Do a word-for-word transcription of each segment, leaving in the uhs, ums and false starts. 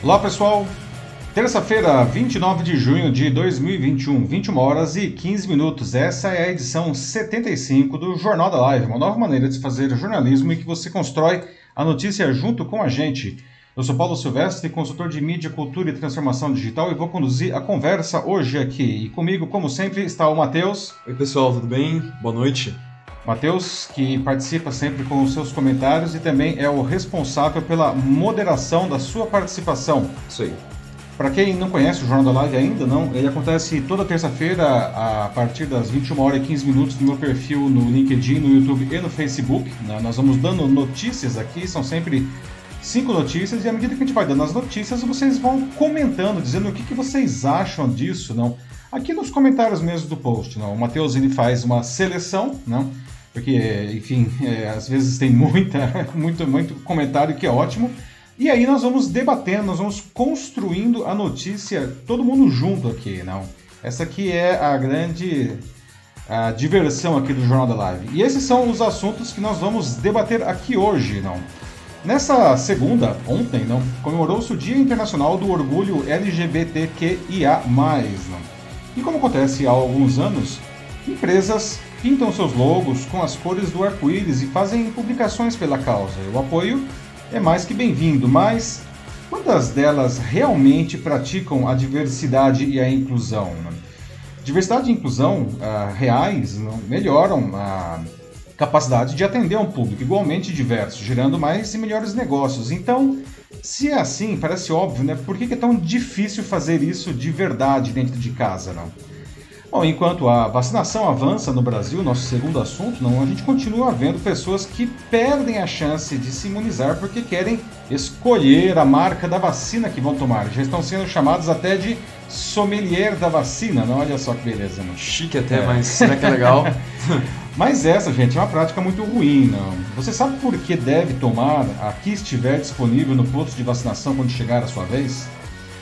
Olá pessoal, terça-feira, vinte e nove de junho de dois mil e vinte e um, vinte e uma horas e quinze minutos, essa é a edição setenta e cinco do Jornal da Live, uma nova maneira de se fazer jornalismo em que você constrói a notícia junto com a gente. Eu sou Paulo Silvestre, consultor de mídia, cultura e transformação digital, e vou conduzir a conversa hoje aqui, e comigo, como sempre, está o Matheus. Oi pessoal, tudo bem? Boa noite. Matheus, que participa sempre com os seus comentários e também é o responsável pela moderação da sua participação. Isso aí. Para quem não conhece o Jornal da Live ainda, não, ele acontece toda terça-feira a partir das vinte e uma horas e quinze minutos no meu perfil no LinkedIn, no YouTube e no Facebook. Nós vamos dando notícias aqui, são sempre cinco notícias, e à medida que a gente vai dando as notícias, vocês vão comentando, dizendo o que, que vocês acham disso, não? Aqui nos comentários mesmo do post, não? O Matheus, ele faz uma seleção, não? Porque, enfim, é, às vezes tem muita, muito, muito comentário, que é ótimo. E aí nós vamos debatendo, nós vamos construindo a notícia, todo mundo junto aqui, não? Essa aqui é a grande a diversão aqui do Jornal da Live. E esses são os assuntos que nós vamos debater aqui hoje, não? Nessa segunda, ontem, não, comemorou-se o Dia Internacional do Orgulho L G B T Q I A mais, não? E como acontece há alguns anos, empresas pintam seus logos com as cores do arco-íris e fazem publicações pela causa. O apoio é mais que bem-vindo, mas quantas delas realmente praticam a diversidade e a inclusão? Diversidade e inclusão ah, reais não, melhoram a capacidade de atender um público igualmente diverso, gerando mais e melhores negócios. Então, se é assim, parece óbvio, né? Por que é tão difícil fazer isso de verdade dentro de casa, não? Bom, enquanto a vacinação avança no Brasil, nosso segundo assunto, não, a gente continua vendo pessoas que perdem a chance de se imunizar porque querem escolher a marca da vacina que vão tomar. Já estão sendo chamados até de sommelier da vacina, não? Olha só que beleza, mano. Chique até, é. Mas será que é legal? Mas essa, gente, é uma prática muito ruim, não? Você sabe por que deve tomar a que estiver disponível no posto de vacinação quando chegar a sua vez?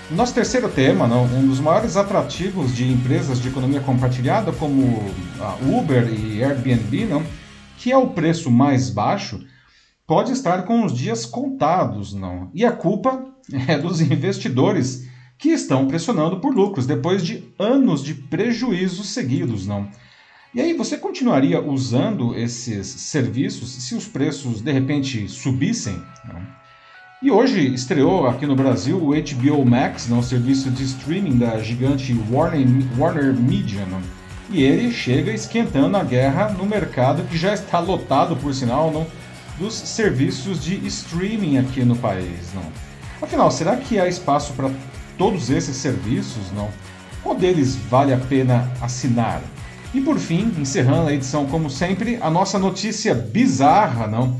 Nosso terceiro tema, não, um dos maiores atrativos de empresas de economia compartilhada como a Uber e Airbnb, não, que é o preço mais baixo, pode estar com os dias contados, não. E a culpa é dos investidores que estão pressionando por lucros depois de anos de prejuízos seguidos, não. E aí, você continuaria usando esses serviços se os preços de repente subissem, não? E hoje estreou aqui no Brasil o H B O Max, não, serviço de streaming da gigante Warner, Warner Media, não? E ele chega esquentando a guerra no mercado, que já está lotado, por sinal, não, dos serviços de streaming aqui no país, não? Afinal, será que há espaço para todos esses serviços, não? Qual deles vale a pena assinar? E por fim, encerrando a edição como sempre, a nossa notícia bizarra, não?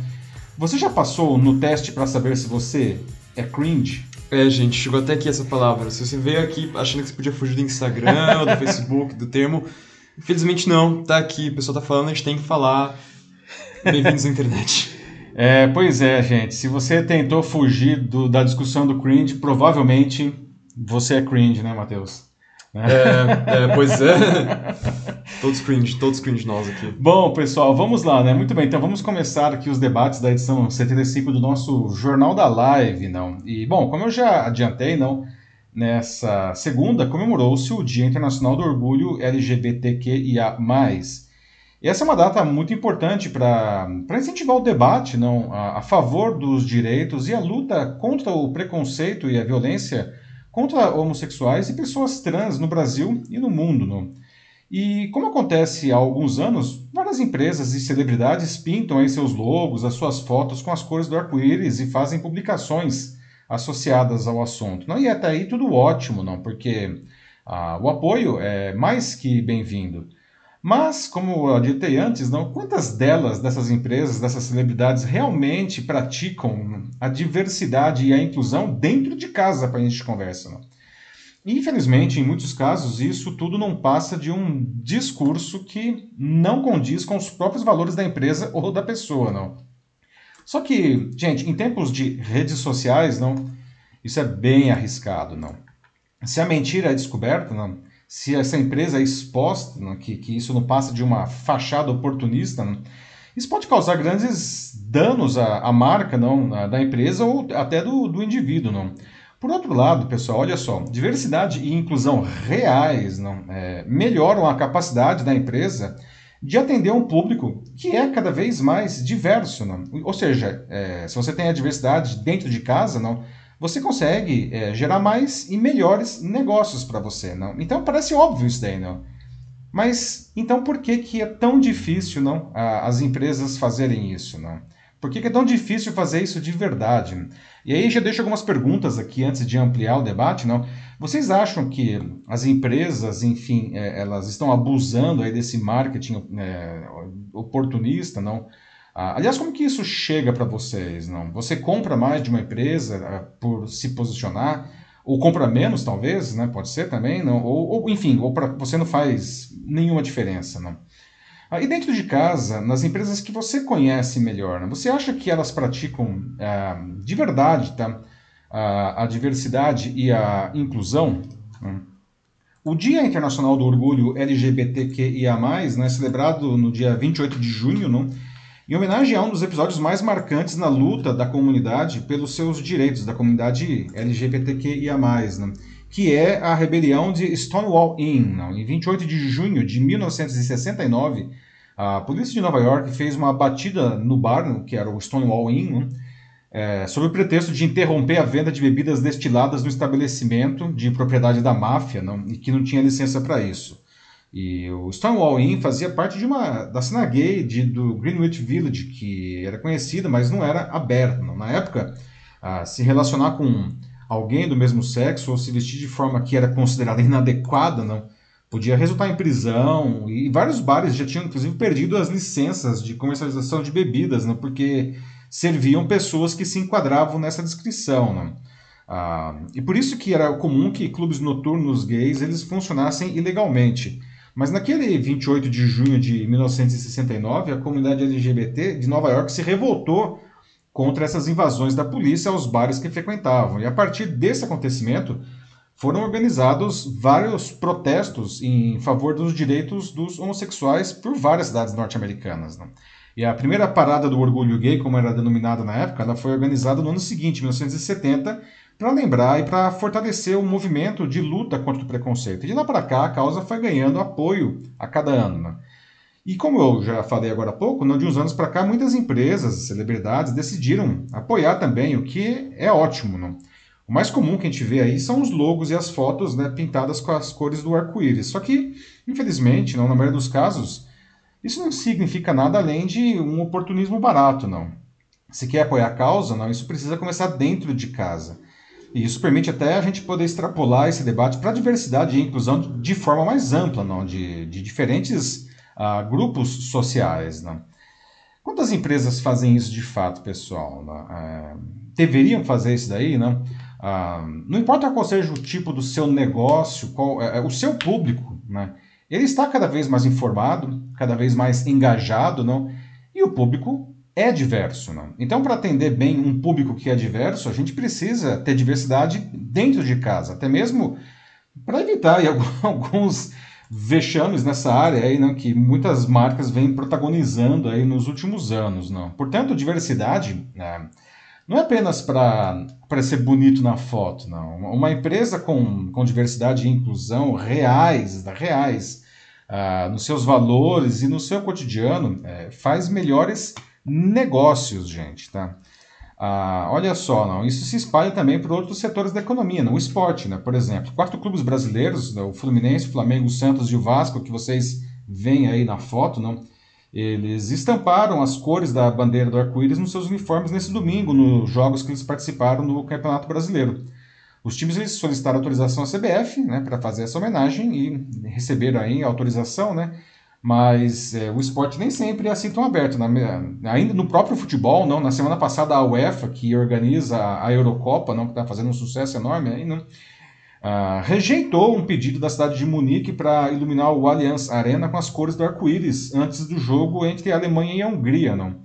Você já passou no teste para saber se você é cringe? É, gente, chegou até aqui essa palavra. Se você veio aqui achando que você podia fugir do Instagram, do Facebook, do termo, infelizmente não, tá aqui, o pessoal tá falando, a gente tem que falar. Bem-vindos à internet. É, pois é, gente, se você tentou fugir do, da discussão do cringe, provavelmente você é cringe, né, Matheus? É, é, pois é. Todos cringe, todos cringe nós aqui. Bom, pessoal, vamos lá, né? Muito bem, então vamos começar aqui os debates da edição setenta e cinco do nosso Jornal da Live, não? E, bom, como eu já adiantei, não, nessa segunda comemorou-se o Dia Internacional do Orgulho L G B T Q I A mais. E essa é uma data muito importante para incentivar o debate, não, a, a favor dos direitos e a luta contra o preconceito e a violência contra homossexuais e pessoas trans no Brasil e no mundo, não? E como acontece há alguns anos, várias empresas e celebridades pintam aí seus logos, as suas fotos com as cores do arco-íris e fazem publicações associadas ao assunto, não? E até aí tudo ótimo, não? Porque ah, o apoio é mais que bem-vindo. Mas, como eu adiantei antes, não, quantas delas, dessas empresas, dessas celebridades, realmente praticam a diversidade e a inclusão dentro de casa para a gente conversa, não? E, infelizmente, em muitos casos, isso tudo não passa de um discurso que não condiz com os próprios valores da empresa ou da pessoa, não. Só que, gente, em tempos de redes sociais, não, isso é bem arriscado, não. Se a mentira é descoberta, não, se essa empresa é exposta, não, que, que isso não passa de uma fachada oportunista, não, isso pode causar grandes danos à, à marca, não, à, da empresa ou até do, do indivíduo, não. Por outro lado, pessoal, olha só, diversidade e inclusão reais não, é, melhoram a capacidade da empresa de atender um público que é cada vez mais diverso. Não? Ou seja, é, se você tem a diversidade dentro de casa, não, você consegue é, gerar mais e melhores negócios para você. Não? Então, parece óbvio isso daí, não? Mas, então, por que, que é tão difícil não, a, as empresas fazerem isso? Não? Por que, que é tão difícil fazer isso de verdade? Não? E aí, já deixo algumas perguntas aqui antes de ampliar o debate. Não? Vocês acham que as empresas, enfim, é, elas estão abusando aí desse marketing é, oportunista, não? Ah, aliás, como que isso chega para vocês, não? Você compra mais de uma empresa ah, por se posicionar? Ou compra menos, talvez, né? Pode ser também, não? Ou, ou enfim, ou pra, você não faz nenhuma diferença, não? Ah, e dentro de casa, nas empresas que você conhece melhor, né? Você acha que elas praticam ah, de verdade, tá? A, a diversidade e a inclusão? Né? O Dia Internacional do Orgulho L G B T Q I A mais, né? Celebrado no dia vinte e oito de junho, não? Em homenagem a um dos episódios mais marcantes na luta da comunidade pelos seus direitos, da comunidade L G B T Q I A mais, né? Que é a rebelião de Stonewall Inn. Não? Em vinte e oito de junho de mil novecentos e sessenta e nove, a polícia de Nova York fez uma batida no bar, não? Que era o Stonewall Inn, né? É, sob o pretexto de interromper a venda de bebidas destiladas no estabelecimento de propriedade da máfia, não? E que não tinha licença para isso. E o Stonewall Inn fazia parte de uma, da cena gay de, do Greenwich Village, que era conhecida, mas não era aberta. Na época, ah, se relacionar com alguém do mesmo sexo ou se vestir de forma que era considerada inadequada não, podia resultar em prisão. E vários bares já tinham, inclusive, perdido as licenças de comercialização de bebidas, não, porque serviam pessoas que se enquadravam nessa descrição. Não. Ah, e por isso que era comum que clubes noturnos gays eles funcionassem ilegalmente. Mas naquele vinte e oito de junho de mil novecentos e sessenta e nove, a comunidade L G B T de Nova York se revoltou contra essas invasões da polícia aos bares que frequentavam. E a partir desse acontecimento, foram organizados vários protestos em favor dos direitos dos homossexuais por várias cidades norte-americanas. Né? E a primeira parada do orgulho gay, como era denominada na época, ela foi organizada no ano seguinte, mil novecentos e setenta, para lembrar e para fortalecer o movimento de luta contra o preconceito. E de lá para cá, a causa foi ganhando apoio a cada ano. Né? E como eu já falei agora há pouco, não, de uns anos para cá, muitas empresas, celebridades, decidiram apoiar também, o que é ótimo. Não? O mais comum que a gente vê aí são os logos e as fotos, né, pintadas com as cores do arco-íris. Só que, infelizmente, não, na maioria dos casos, isso não significa nada além de um oportunismo barato. Não. Se quer apoiar a causa, não, isso precisa começar dentro de casa. E isso permite até a gente poder extrapolar esse debate para a diversidade e inclusão de forma mais ampla, não? De, de diferentes uh, grupos sociais. Não? Quantas empresas fazem isso de fato, pessoal? Uh, deveriam fazer isso daí? Não? Uh, não importa qual seja o tipo do seu negócio, qual, uh, o seu público, né? Ele está cada vez mais informado, cada vez mais engajado, não? E o público é diverso, não? Então, para atender bem um público que é diverso, a gente precisa ter diversidade dentro de casa, até mesmo para evitar aí, alguns vexames nessa área aí, não? Que muitas marcas vêm protagonizando aí nos últimos anos, não? Portanto, diversidade, né, não é apenas para parecer bonito na foto, não. Uma empresa com, com diversidade e inclusão reais, reais ah, nos seus valores e no seu cotidiano, é, faz melhores negócios, gente, tá? Ah, olha só, não, isso se espalha também para outros setores da economia, não? O esporte, né? Por exemplo, quatro clubes brasileiros, o Fluminense, o Flamengo, o Santos e o Vasco, que vocês veem aí na foto, não? Eles estamparam as cores da bandeira do arco-íris nos seus uniformes nesse domingo, nos jogos que eles participaram no Campeonato Brasileiro. Os times eles solicitaram autorização à C B F, né, para fazer essa homenagem e receberam aí a autorização, né? Mas é, o esporte nem sempre é assim tão aberto. Na, ainda no próprio futebol, não, na semana passada a UEFA, que organiza a Eurocopa, não, que está fazendo um sucesso enorme, aí, não, ah, rejeitou um pedido da cidade de Munique para iluminar o Allianz Arena com as cores do arco-íris antes do jogo entre a Alemanha e a Hungria. Não.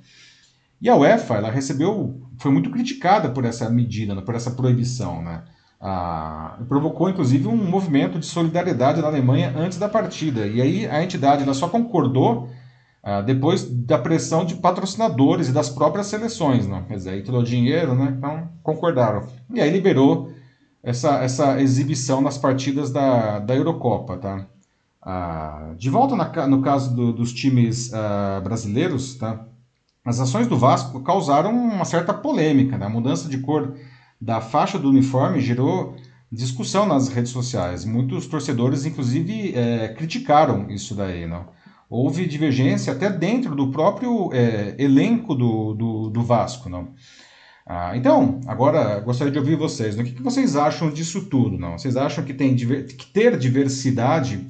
E a UEFA ela recebeu, foi muito criticada por essa medida, não, por essa proibição. Né? Ah, provocou inclusive um movimento de solidariedade na Alemanha antes da partida, e aí a entidade ela só concordou ah, depois da pressão de patrocinadores e das próprias seleções, né? Quer dizer, aí todo o dinheiro, né? Então concordaram, e aí liberou essa, essa exibição nas partidas da, da Eurocopa, tá? Ah, de volta na, no caso do, dos times ah, brasileiros, tá? As ações do Vasco causaram uma certa polêmica, né? A mudança de cor da faixa do uniforme gerou discussão nas redes sociais. Muitos torcedores, inclusive, é, criticaram isso daí, né? Houve divergência até dentro do próprio é, elenco do, do, do Vasco, né? Ah, então, agora gostaria de ouvir vocês, né? O que, que vocês acham disso tudo, né? Vocês acham que, tem, que ter diversidade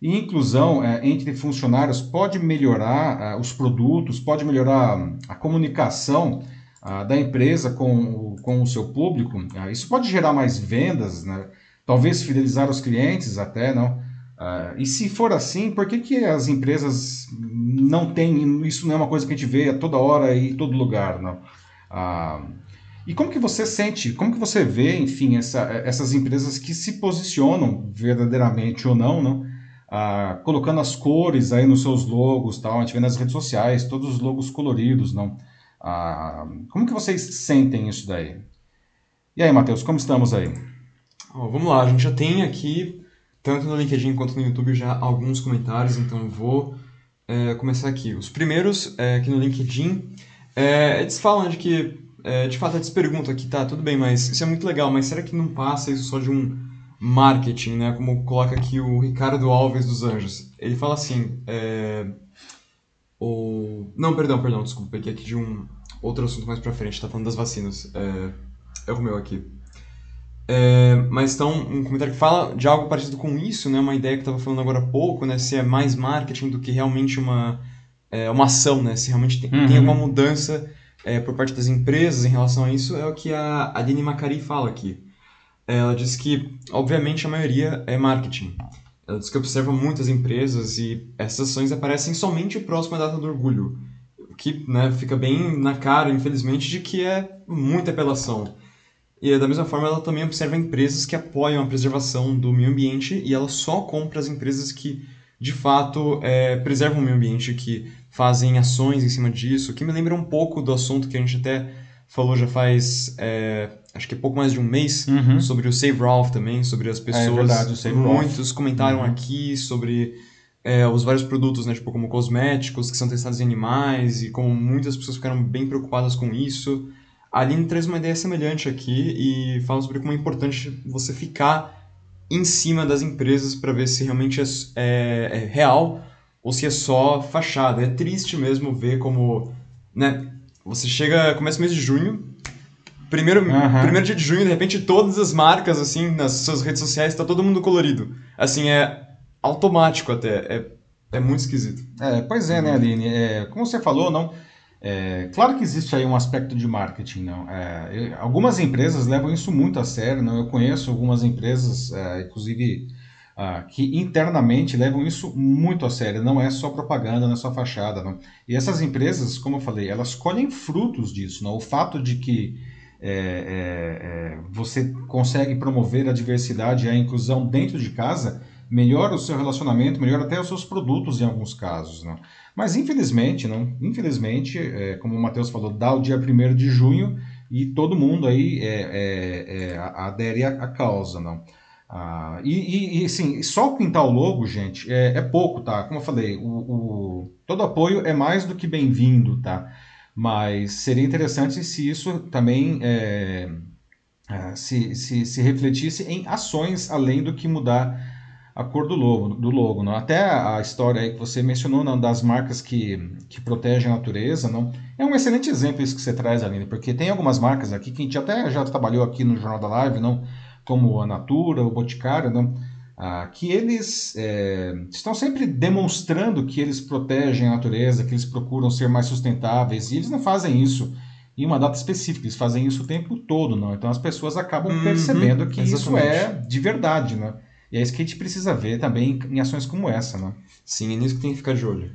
e inclusão é, entre funcionários pode melhorar é, os produtos, pode melhorar a comunicação é, da empresa com, com o seu público? É, isso pode gerar mais vendas, né? Talvez fidelizar os clientes até, não? É, e se for assim, por que, que as empresas não têm... Isso não é uma coisa que a gente vê a toda hora e em todo lugar, não? Ah, e como que você sente, como que você vê, enfim, essa, essas empresas que se posicionam verdadeiramente ou não, não? Ah, colocando as cores aí nos seus logos, tal, a gente vê nas redes sociais, todos os logos coloridos, não? Ah, como que vocês sentem isso daí? E aí, Matheus, como estamos aí? Oh, vamos lá, a gente já tem aqui, tanto no LinkedIn quanto no YouTube, já alguns comentários, então vou é, começar aqui. Os primeiros, é, aqui no LinkedIn... É, eles falam de que, é, de fato, eles perguntam aqui, tá, tudo bem, mas isso é muito legal, mas será que não passa isso só de um marketing, né? Como coloca aqui o Ricardo Alves dos Anjos. Ele fala assim, é, o... não, perdão, perdão, desculpa, peguei aqui de um outro assunto mais pra frente, tá falando das vacinas, é, é o meu aqui. É, mas então, um comentário que fala de algo parecido com isso, né? Uma ideia que eu tava falando agora há pouco, né? Se é mais marketing do que realmente uma... É uma ação, né? Se realmente tem, uhum. tem alguma mudança é, por parte das empresas em relação a isso, é o que a Aline Macari fala aqui. Ela diz que, obviamente, a maioria é marketing. Ela diz que observa muitas empresas e essas ações aparecem somente próximo à data do orgulho, o que, né, fica bem na cara, infelizmente, de que é muita apelação. E, da mesma forma, ela também observa empresas que apoiam a preservação do meio ambiente e ela só compra as empresas que de fato, é, preservam o meio ambiente, que fazem ações em cima disso, que me lembra um pouco do assunto que a gente até falou já faz, é, acho que é pouco mais de um mês, uhum. sobre o Save Ralph também, sobre as pessoas, é, é verdade, o Save muitos Ralph. comentaram uhum. aqui sobre é, os vários produtos, né, tipo como cosméticos que são testados em animais e como muitas pessoas ficaram bem preocupadas com isso. A Aline traz uma ideia semelhante aqui e fala sobre como é importante você ficar em cima das empresas para ver se realmente é, é, é real ou se é só fachada. É triste mesmo ver como, né, você chega, começa o mês de junho, primeiro, uhum. primeiro dia de junho, de repente todas as marcas, assim, nas suas redes sociais, tá todo mundo colorido. Assim, é automático até, é, é muito esquisito. É, pois é, né, Aline, é, como você falou, não... É, claro que existe aí um aspecto de marketing, não? É, eu, algumas empresas levam isso muito a sério, não? Eu conheço algumas empresas, é, inclusive, ah, que internamente levam isso muito a sério, não é só propaganda, não é só fachada, não? E essas empresas, como eu falei, elas colhem frutos disso, não? O fato de que é, é, é, você consegue promover a diversidade e a inclusão dentro de casa melhora o seu relacionamento, melhora até os seus produtos em alguns casos, não? Mas, infelizmente, não, infelizmente é, como o Matheus falou, dá o dia primeiro de junho e todo mundo aí é, é, é, adere à causa, não? Ah, e, e, assim, só pintar o logo, gente, é, é pouco, tá? Como eu falei, o, o, todo apoio é mais do que bem-vindo, tá? Mas seria interessante se isso também é, se, se, se refletisse em ações além do que mudar a cor do logo, do logo, não? Até a história aí que você mencionou, não, das marcas que, que protegem a natureza, não? É um excelente exemplo isso que você traz, Aline, porque tem algumas marcas aqui que a gente até já trabalhou aqui no Jornal da Live, não? Como a Natura, o Boticário, não? Ah, que eles é, estão sempre demonstrando que eles protegem a natureza, que eles procuram ser mais sustentáveis, e eles não fazem isso em uma data específica, eles fazem isso o tempo todo, não? Então as pessoas acabam uhum, percebendo que exatamente. Isso é de verdade, né? E é isso que a gente precisa ver também em ações como essa, né? Sim, é nisso que tem que ficar de olho.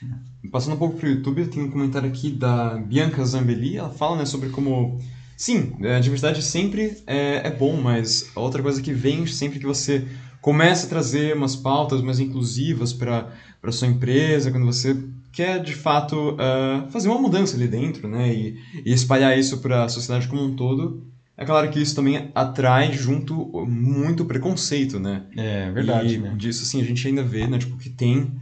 É. Passando um pouco para o YouTube, tem um comentário aqui da Bianca Zambelli. Ela fala, né, sobre como... Sim, a diversidade sempre é, é bom, mas a outra coisa que vem sempre que você começa a trazer umas pautas mais inclusivas para a sua empresa, quando você quer, de fato, uh, fazer uma mudança ali dentro, né? E, e espalhar isso para a sociedade como um todo... É claro que isso também atrai junto muito preconceito, né? É, verdade, e, né? Disso, assim, a gente ainda vê, né? Tipo, que tem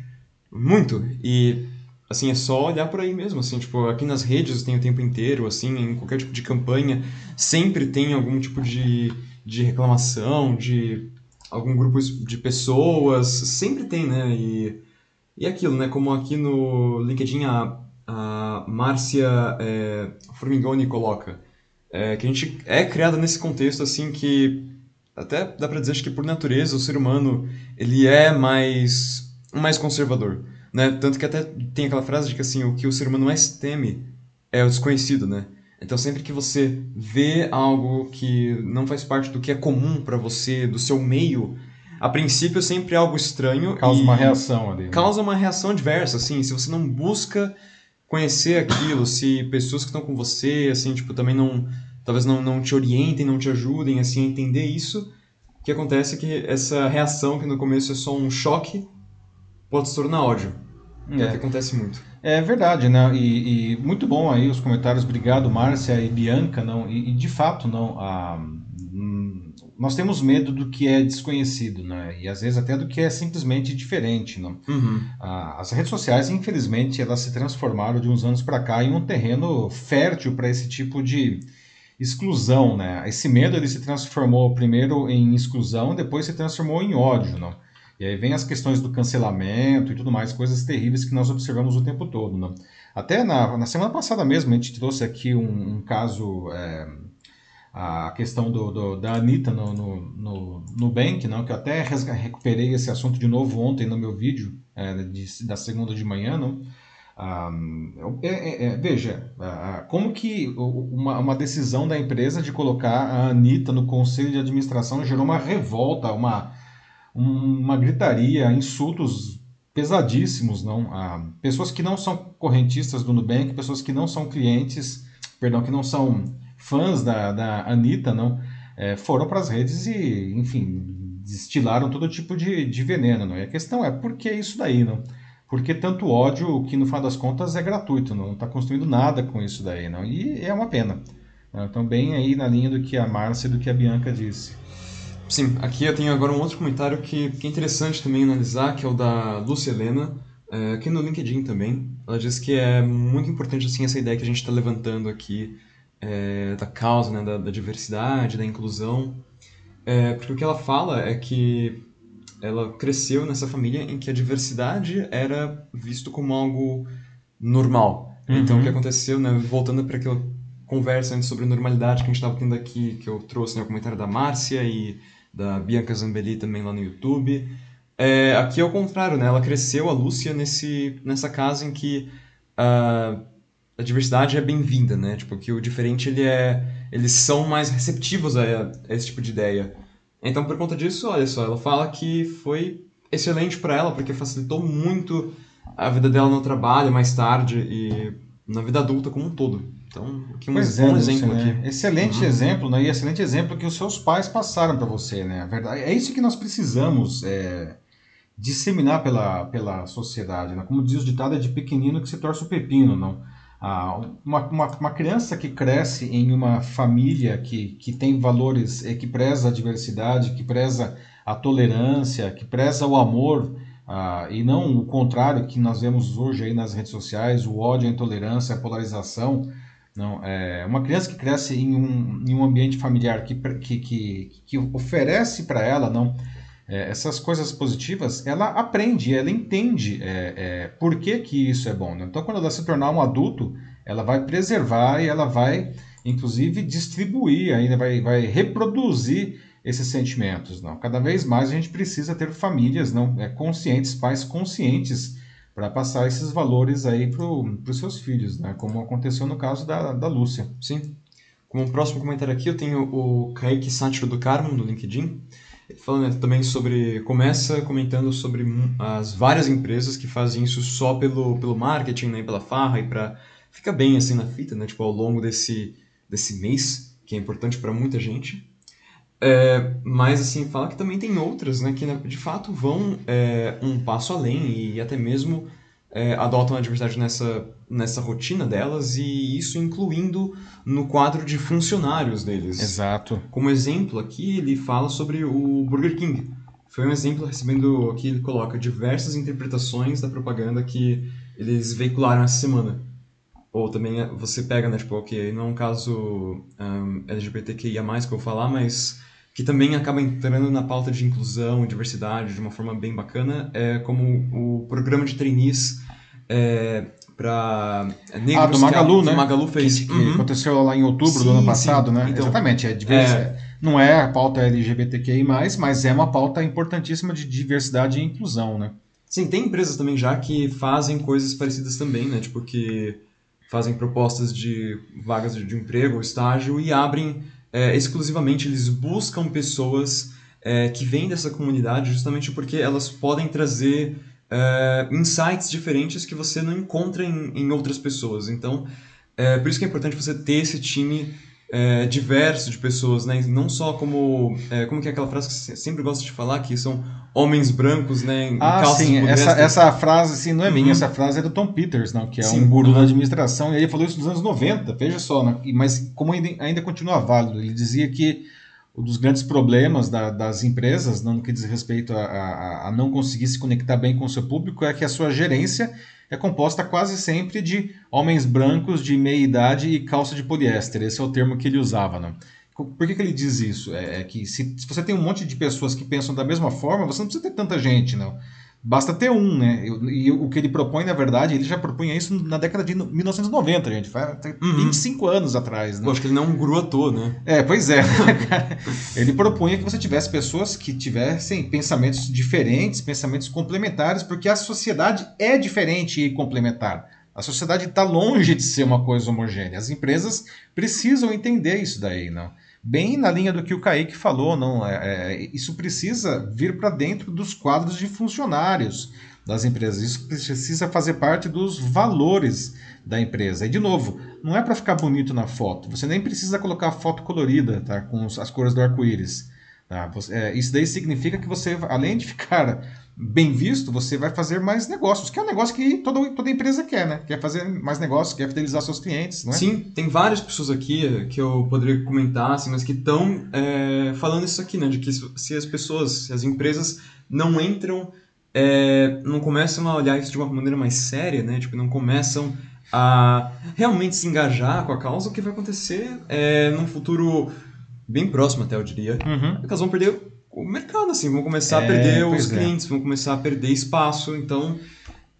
muito. E, assim, é só olhar por aí mesmo, assim. Tipo, aqui nas redes tem o tempo inteiro, assim, em qualquer tipo de campanha, sempre tem algum tipo de, de reclamação, de algum grupo de pessoas, sempre tem, né? E, e aquilo, né? Como aqui no LinkedIn a, a Márcia é, Formigoni coloca... É, que a gente é criado nesse contexto, assim, que até dá pra dizer, acho que por natureza, o ser humano, ele é mais, mais conservador, né? Tanto que até tem aquela frase de que, assim, o que o ser humano mais teme é o desconhecido, né? Então, sempre que você vê algo que não faz parte do que é comum pra você, do seu meio, a princípio, sempre é algo estranho. Causa uma reação ali. Né? Causa uma reação adversa, assim, se você não busca... conhecer aquilo, se pessoas que estão com você, assim, tipo, também não... Talvez não, não te orientem, não te ajudem, assim, a entender isso. O que acontece é que essa reação, que no começo é só um choque, pode se tornar ódio. É, é o que acontece muito. É verdade, né? E, e muito bom aí os comentários. Obrigado, Márcia e Bianca. Não, e, e de fato, não... A, hum, nós temos medo do que é desconhecido, né? E às vezes até do que é simplesmente diferente, né? Uhum. Ah, as redes sociais, infelizmente, elas se transformaram de uns anos para cá em um terreno fértil para esse tipo de exclusão, né? Esse medo, ele se transformou primeiro em exclusão, depois se transformou em ódio, né? E aí vem as questões do cancelamento e tudo mais, coisas terríveis que nós observamos o tempo todo, né? Até na, na semana passada mesmo, a gente trouxe aqui um, um caso... É, a questão do, do, da Anitta no, no, no, no Bank, não, que eu até recuperei esse assunto de novo ontem no meu vídeo, é, de, da segunda de manhã. Não? Ah, é, é, veja, ah, como que uma, uma decisão da empresa de colocar a Anitta no conselho de administração gerou uma revolta, uma, uma gritaria, insultos pesadíssimos. Não? Ah, pessoas que não são correntistas do Nubank, pessoas que não são clientes, perdão, que não são... fãs da, da Anitta, não, é, foram para as redes e, enfim, destilaram todo tipo de, de veneno, não. E a questão é, por que isso daí, não? Por que tanto ódio que, no final das contas, é gratuito, não está construindo nada com isso daí, não? E é uma pena. Então, bem aí na linha do que a Márcia e do que a Bianca disse. Sim, aqui eu tenho agora um outro comentário que, que é interessante também analisar, que é o da Lúcia Helena, é, aqui no LinkedIn também. Ela diz que é muito importante, assim, essa ideia que a gente está levantando aqui, É, da causa, né, da, da diversidade, da inclusão, é, porque o que ela fala é que ela cresceu nessa família em que a diversidade era visto como algo normal. Uhum. Então, o que aconteceu, né, voltando para aquela conversa antes sobre normalidade que a gente estava tendo aqui, que eu trouxe, né, o comentário da Márcia e da Bianca Zambelli também lá no YouTube, é, aqui é o contrário, né, ela cresceu, a Lúcia, nesse, nessa casa em que... Uh, a diversidade é bem-vinda, né? Tipo, que o diferente, ele é... Eles são mais receptivos a esse tipo de ideia. Então, por conta disso, olha só, ela fala que foi excelente para ela, porque facilitou muito a vida dela no trabalho, mais tarde, e na vida adulta como um todo. Então, aqui um pois bom é, exemplo isso, né? Aqui. Excelente uhum. exemplo, né? E excelente exemplo que os seus pais passaram para você, né? A verdade, é isso que nós precisamos... É... disseminar pela, pela sociedade, né? Como diz o ditado, é de pequenino que se torce o pepino, não? Ah, uma, uma, uma criança que cresce em uma família que, que tem valores, que preza a diversidade, que preza a tolerância, que preza o amor, ah, e não o contrário que nós vemos hoje aí nas redes sociais, o ódio, a intolerância, a polarização, não? É uma criança que cresce em um, em um ambiente familiar que, que, que, que oferece para ela, não? É, essas coisas positivas, ela aprende, ela entende é, é, por que que isso é bom, né? Então, quando ela se tornar um adulto, ela vai preservar e ela vai, inclusive, distribuir, ainda vai, vai reproduzir esses sentimentos, não? Cada vez mais a gente precisa ter famílias, não? É, conscientes, pais conscientes, para passar esses valores aí para os seus filhos, né? Como aconteceu no caso da, da Lúcia. Sim. Como um próximo comentário aqui, eu tenho o Kaique Sátiro do Carmo, no LinkedIn. Falando também sobre... Começa comentando sobre as várias empresas que fazem isso só pelo, pelo marketing, né, pela farra, e para ficar bem assim na fita, né, tipo, ao longo desse, desse mês, que é importante para muita gente. É, mas, assim, fala que também tem outras, né, que de fato vão é, um passo além e até mesmo é, adotam a diversidade nessa, nessa rotina delas, e isso incluindo no quadro de funcionários deles. Exato. Como exemplo aqui, ele fala sobre o Burger King. Foi um exemplo recebendo aqui, ele coloca diversas interpretações da propaganda que eles veicularam essa semana. Ou também você pega, né, tipo, ok, não é um caso um, L G B T Q I A mais, que eu vou falar, mas que também acaba entrando na pauta de inclusão e diversidade de uma forma bem bacana, é como o programa de trainees é, para negros. Ah, do Magalu, que a, né? O Magalu fez. Que, que uhum. aconteceu lá em outubro sim, do ano passado, sim. né? Então, exatamente, é diversidade. É... Não é a pauta L G B T Q I mais, mas é uma pauta importantíssima de diversidade e inclusão, né? Sim, tem empresas também já que fazem coisas parecidas também, né? Tipo, que fazem propostas de vagas de emprego ou estágio e abrem é, exclusivamente, eles buscam pessoas é, que vêm dessa comunidade justamente porque elas podem trazer é, insights diferentes que você não encontra em, em outras pessoas. Então, é, por isso que é importante você ter esse time é, diverso de pessoas, né? Não só como... É, como que é aquela frase que você sempre gosta de falar, que são homens brancos, né? Em ah, calças sim. Essa, essa frase, sim, não é minha. Uhum. Essa frase é do Tom Peters, não, que é sim, um guru uhum. da administração. E ele falou isso nos anos noventa, veja só. Né? Mas como ainda, ainda continua válido. Ele dizia que um dos grandes problemas da, das empresas, não, no que diz respeito a, a, a não conseguir se conectar bem com o seu público, é que a sua gerência é composta quase sempre de homens brancos de meia-idade e calça de poliéster. Esse é o termo que ele usava, né? Por que que ele diz isso? É, é que se, se você tem um monte de pessoas que pensam da mesma forma, você não precisa ter tanta gente, não. Basta ter um, né? E, e o que ele propõe, na verdade, ele já propunha isso na década de mil novecentos e noventa, gente. Faz até vinte e cinco uhum. anos atrás, né? Pô, acho que ele não é um guru à toa, né? É, pois é. Ele propunha que você tivesse pessoas que tivessem pensamentos diferentes, pensamentos complementares, porque a sociedade é diferente e complementar. A sociedade está longe de ser uma coisa homogênea. As empresas precisam entender isso daí, não? Bem na linha do que o Kaique falou, não? É, é, isso precisa vir para dentro dos quadros de funcionários das empresas. Isso precisa fazer parte dos valores da empresa. E, de novo, não é para ficar bonito na foto. Você nem precisa colocar foto colorida, tá? Com as cores do arco-íris. Tá? É, isso daí significa que você, além de ficar bem visto, você vai fazer mais negócios, que é um negócio que toda, toda empresa quer, né? Quer fazer mais negócios, quer fidelizar seus clientes, né? Sim, tem várias pessoas aqui que eu poderia comentar, assim, mas que estão é, falando isso aqui, né? De que se as pessoas, se as empresas não entram, é, não começam a olhar isso de uma maneira mais séria, né? Tipo, não começam a realmente se engajar com a causa, o que vai acontecer é, num futuro bem próximo até, eu diria. Uhum. Elas vão perder o mercado, assim, vão começar é, a perder os é. clientes, vão começar a perder espaço, então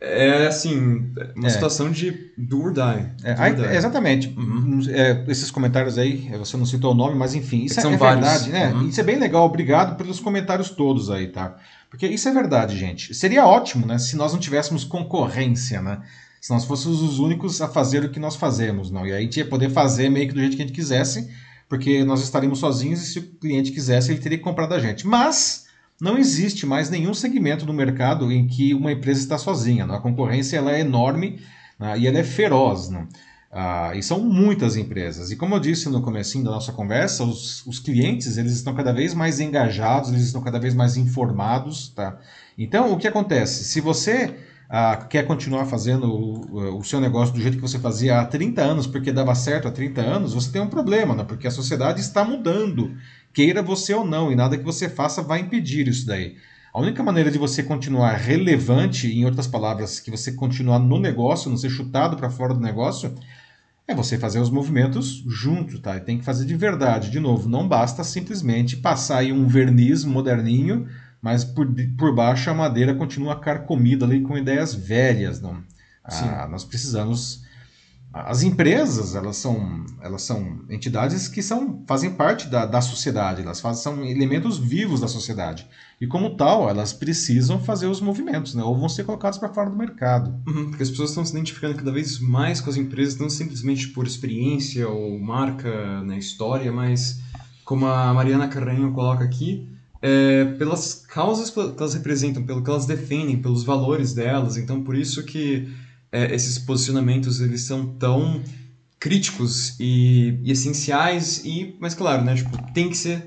é assim, uma é. situação de do or die. É, do or die. Exatamente. Uhum. É, esses comentários aí, você não citou o nome, mas enfim, isso é, são é verdade, né? Uhum. Isso é bem legal, obrigado pelos comentários todos aí, tá? Porque isso é verdade, gente. Seria ótimo, né, se nós não tivéssemos concorrência, né? Se nós fôssemos os únicos a fazer o que nós fazemos, não? E aí a gente ia poder fazer meio que do jeito que a gente quisesse, porque nós estaríamos sozinhos e se o cliente quisesse, ele teria que comprar da gente. Mas não existe mais nenhum segmento no mercado em que uma empresa está sozinha. Não? A concorrência ela é enorme, né? E ela é feroz. Não? Ah, e são muitas empresas. E como eu disse no comecinho da nossa conversa, os, os clientes eles estão cada vez mais engajados, eles estão cada vez mais informados. Tá? Então, o que acontece? Se você ah, quer continuar fazendo o, o seu negócio do jeito que você fazia há trinta anos, porque dava certo há trinta anos, você tem um problema, né? Porque a sociedade está mudando, queira você ou não, e nada que você faça vai impedir isso daí. A única maneira de você continuar relevante, em outras palavras, que você continuar no negócio, não ser chutado para fora do negócio, é você fazer os movimentos junto, tá? E tem que fazer de verdade, de novo, não basta simplesmente passar aí um verniz moderninho, mas por, por baixo a madeira continua carcomida ali com ideias velhas. Não? Ah, nós precisamos... As empresas, elas são, elas são entidades que são, fazem parte da, da sociedade, elas fazem, são elementos vivos da sociedade. E como tal, elas precisam fazer os movimentos, né? Ou vão ser colocadas para fora do mercado. Uhum, porque as pessoas estão se identificando cada vez mais com as empresas, não simplesmente por experiência ou marca, né, história, mas como a Mariana Carranho coloca aqui, É, pelas causas que elas representam, pelo que elas defendem, pelos valores delas. Então, por isso que é, esses posicionamentos eles são tão críticos e, e essenciais, e, mas claro, né, tipo, tem que ser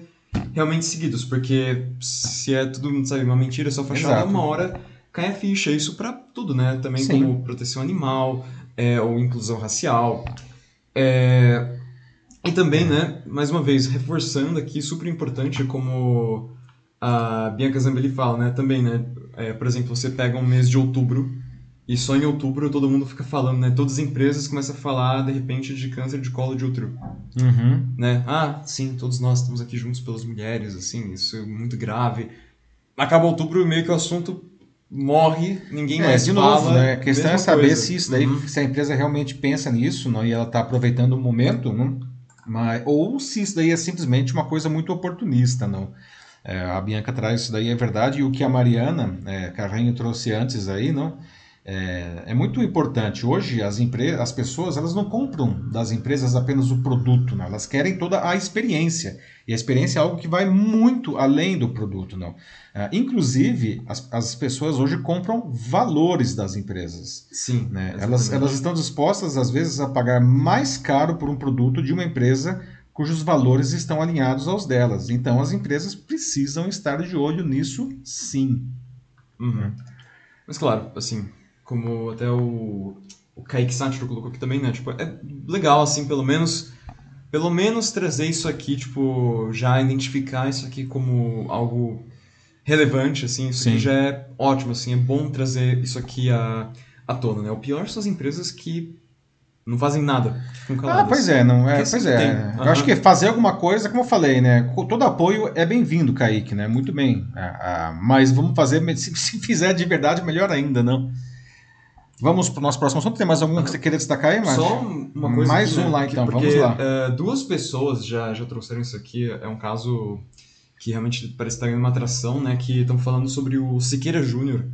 realmente seguidos, porque se é tudo, sabe, uma mentira, só fachada, uma hora cai a ficha, isso para tudo, né? Também Sim. como proteção animal, é, ou inclusão racial. É, e também, né, mais uma vez, reforçando aqui, super importante, como a Bianca Zambelli fala, né? Também, né? É, por exemplo, você pega um mês de outubro, e só em outubro todo mundo fica falando, né? Todas as empresas começam a falar, de repente, de câncer de colo de útero. Uhum. Né? Ah, sim, todos nós estamos aqui juntos pelas mulheres, assim, isso é muito grave. Acaba outubro e meio que o assunto morre, ninguém é, mais de fala. Novo, né? A questão é saber coisa. se isso daí, uhum. se a empresa realmente pensa nisso, né? E ela está aproveitando o momento, não? Mas, ou se isso daí é simplesmente uma coisa muito oportunista, não? É, a Bianca traz isso daí, é verdade, e o que a Mariana é, Carrinho trouxe antes aí, não? É, é muito importante. Hoje as, empresas, as pessoas elas não compram das empresas apenas o produto, não? Elas querem toda a experiência. E a experiência é algo que vai muito além do produto. Não? É, inclusive, as, as pessoas hoje compram valores das empresas. Sim. Né? Elas, elas estão dispostas, às vezes, a pagar mais caro por um produto de uma empresa cujos valores estão alinhados aos delas. Então, as empresas precisam estar de olho nisso, sim. Uhum. É. Mas, claro, assim... Como até o, o Kaique Sátiro colocou aqui também, né? Tipo, é legal, assim, pelo menos, pelo menos trazer isso aqui, tipo, já identificar isso aqui como algo relevante, assim. Isso Sim. aqui já é ótimo, assim. É bom trazer isso aqui à, à tona, né? O pior são as empresas que não fazem nada. Ah, pois é, não é, pois é. Eu uhum. acho que fazer alguma coisa, como eu falei, né? Todo apoio é bem-vindo, Kaique, né? Muito bem. Ah, ah, mas vamos fazer, se, se fizer de verdade, melhor ainda, não? Vamos para o nosso próximo assunto. Tem mais algum que você queria destacar aí, Márcio? Só uma coisa. Mais aqui, né? um lá, então. Porque, Vamos lá. É, duas pessoas já, já trouxeram isso aqui. É um caso que realmente parece estar em uma atração, né? Que estão falando sobre o Siqueira Júnior,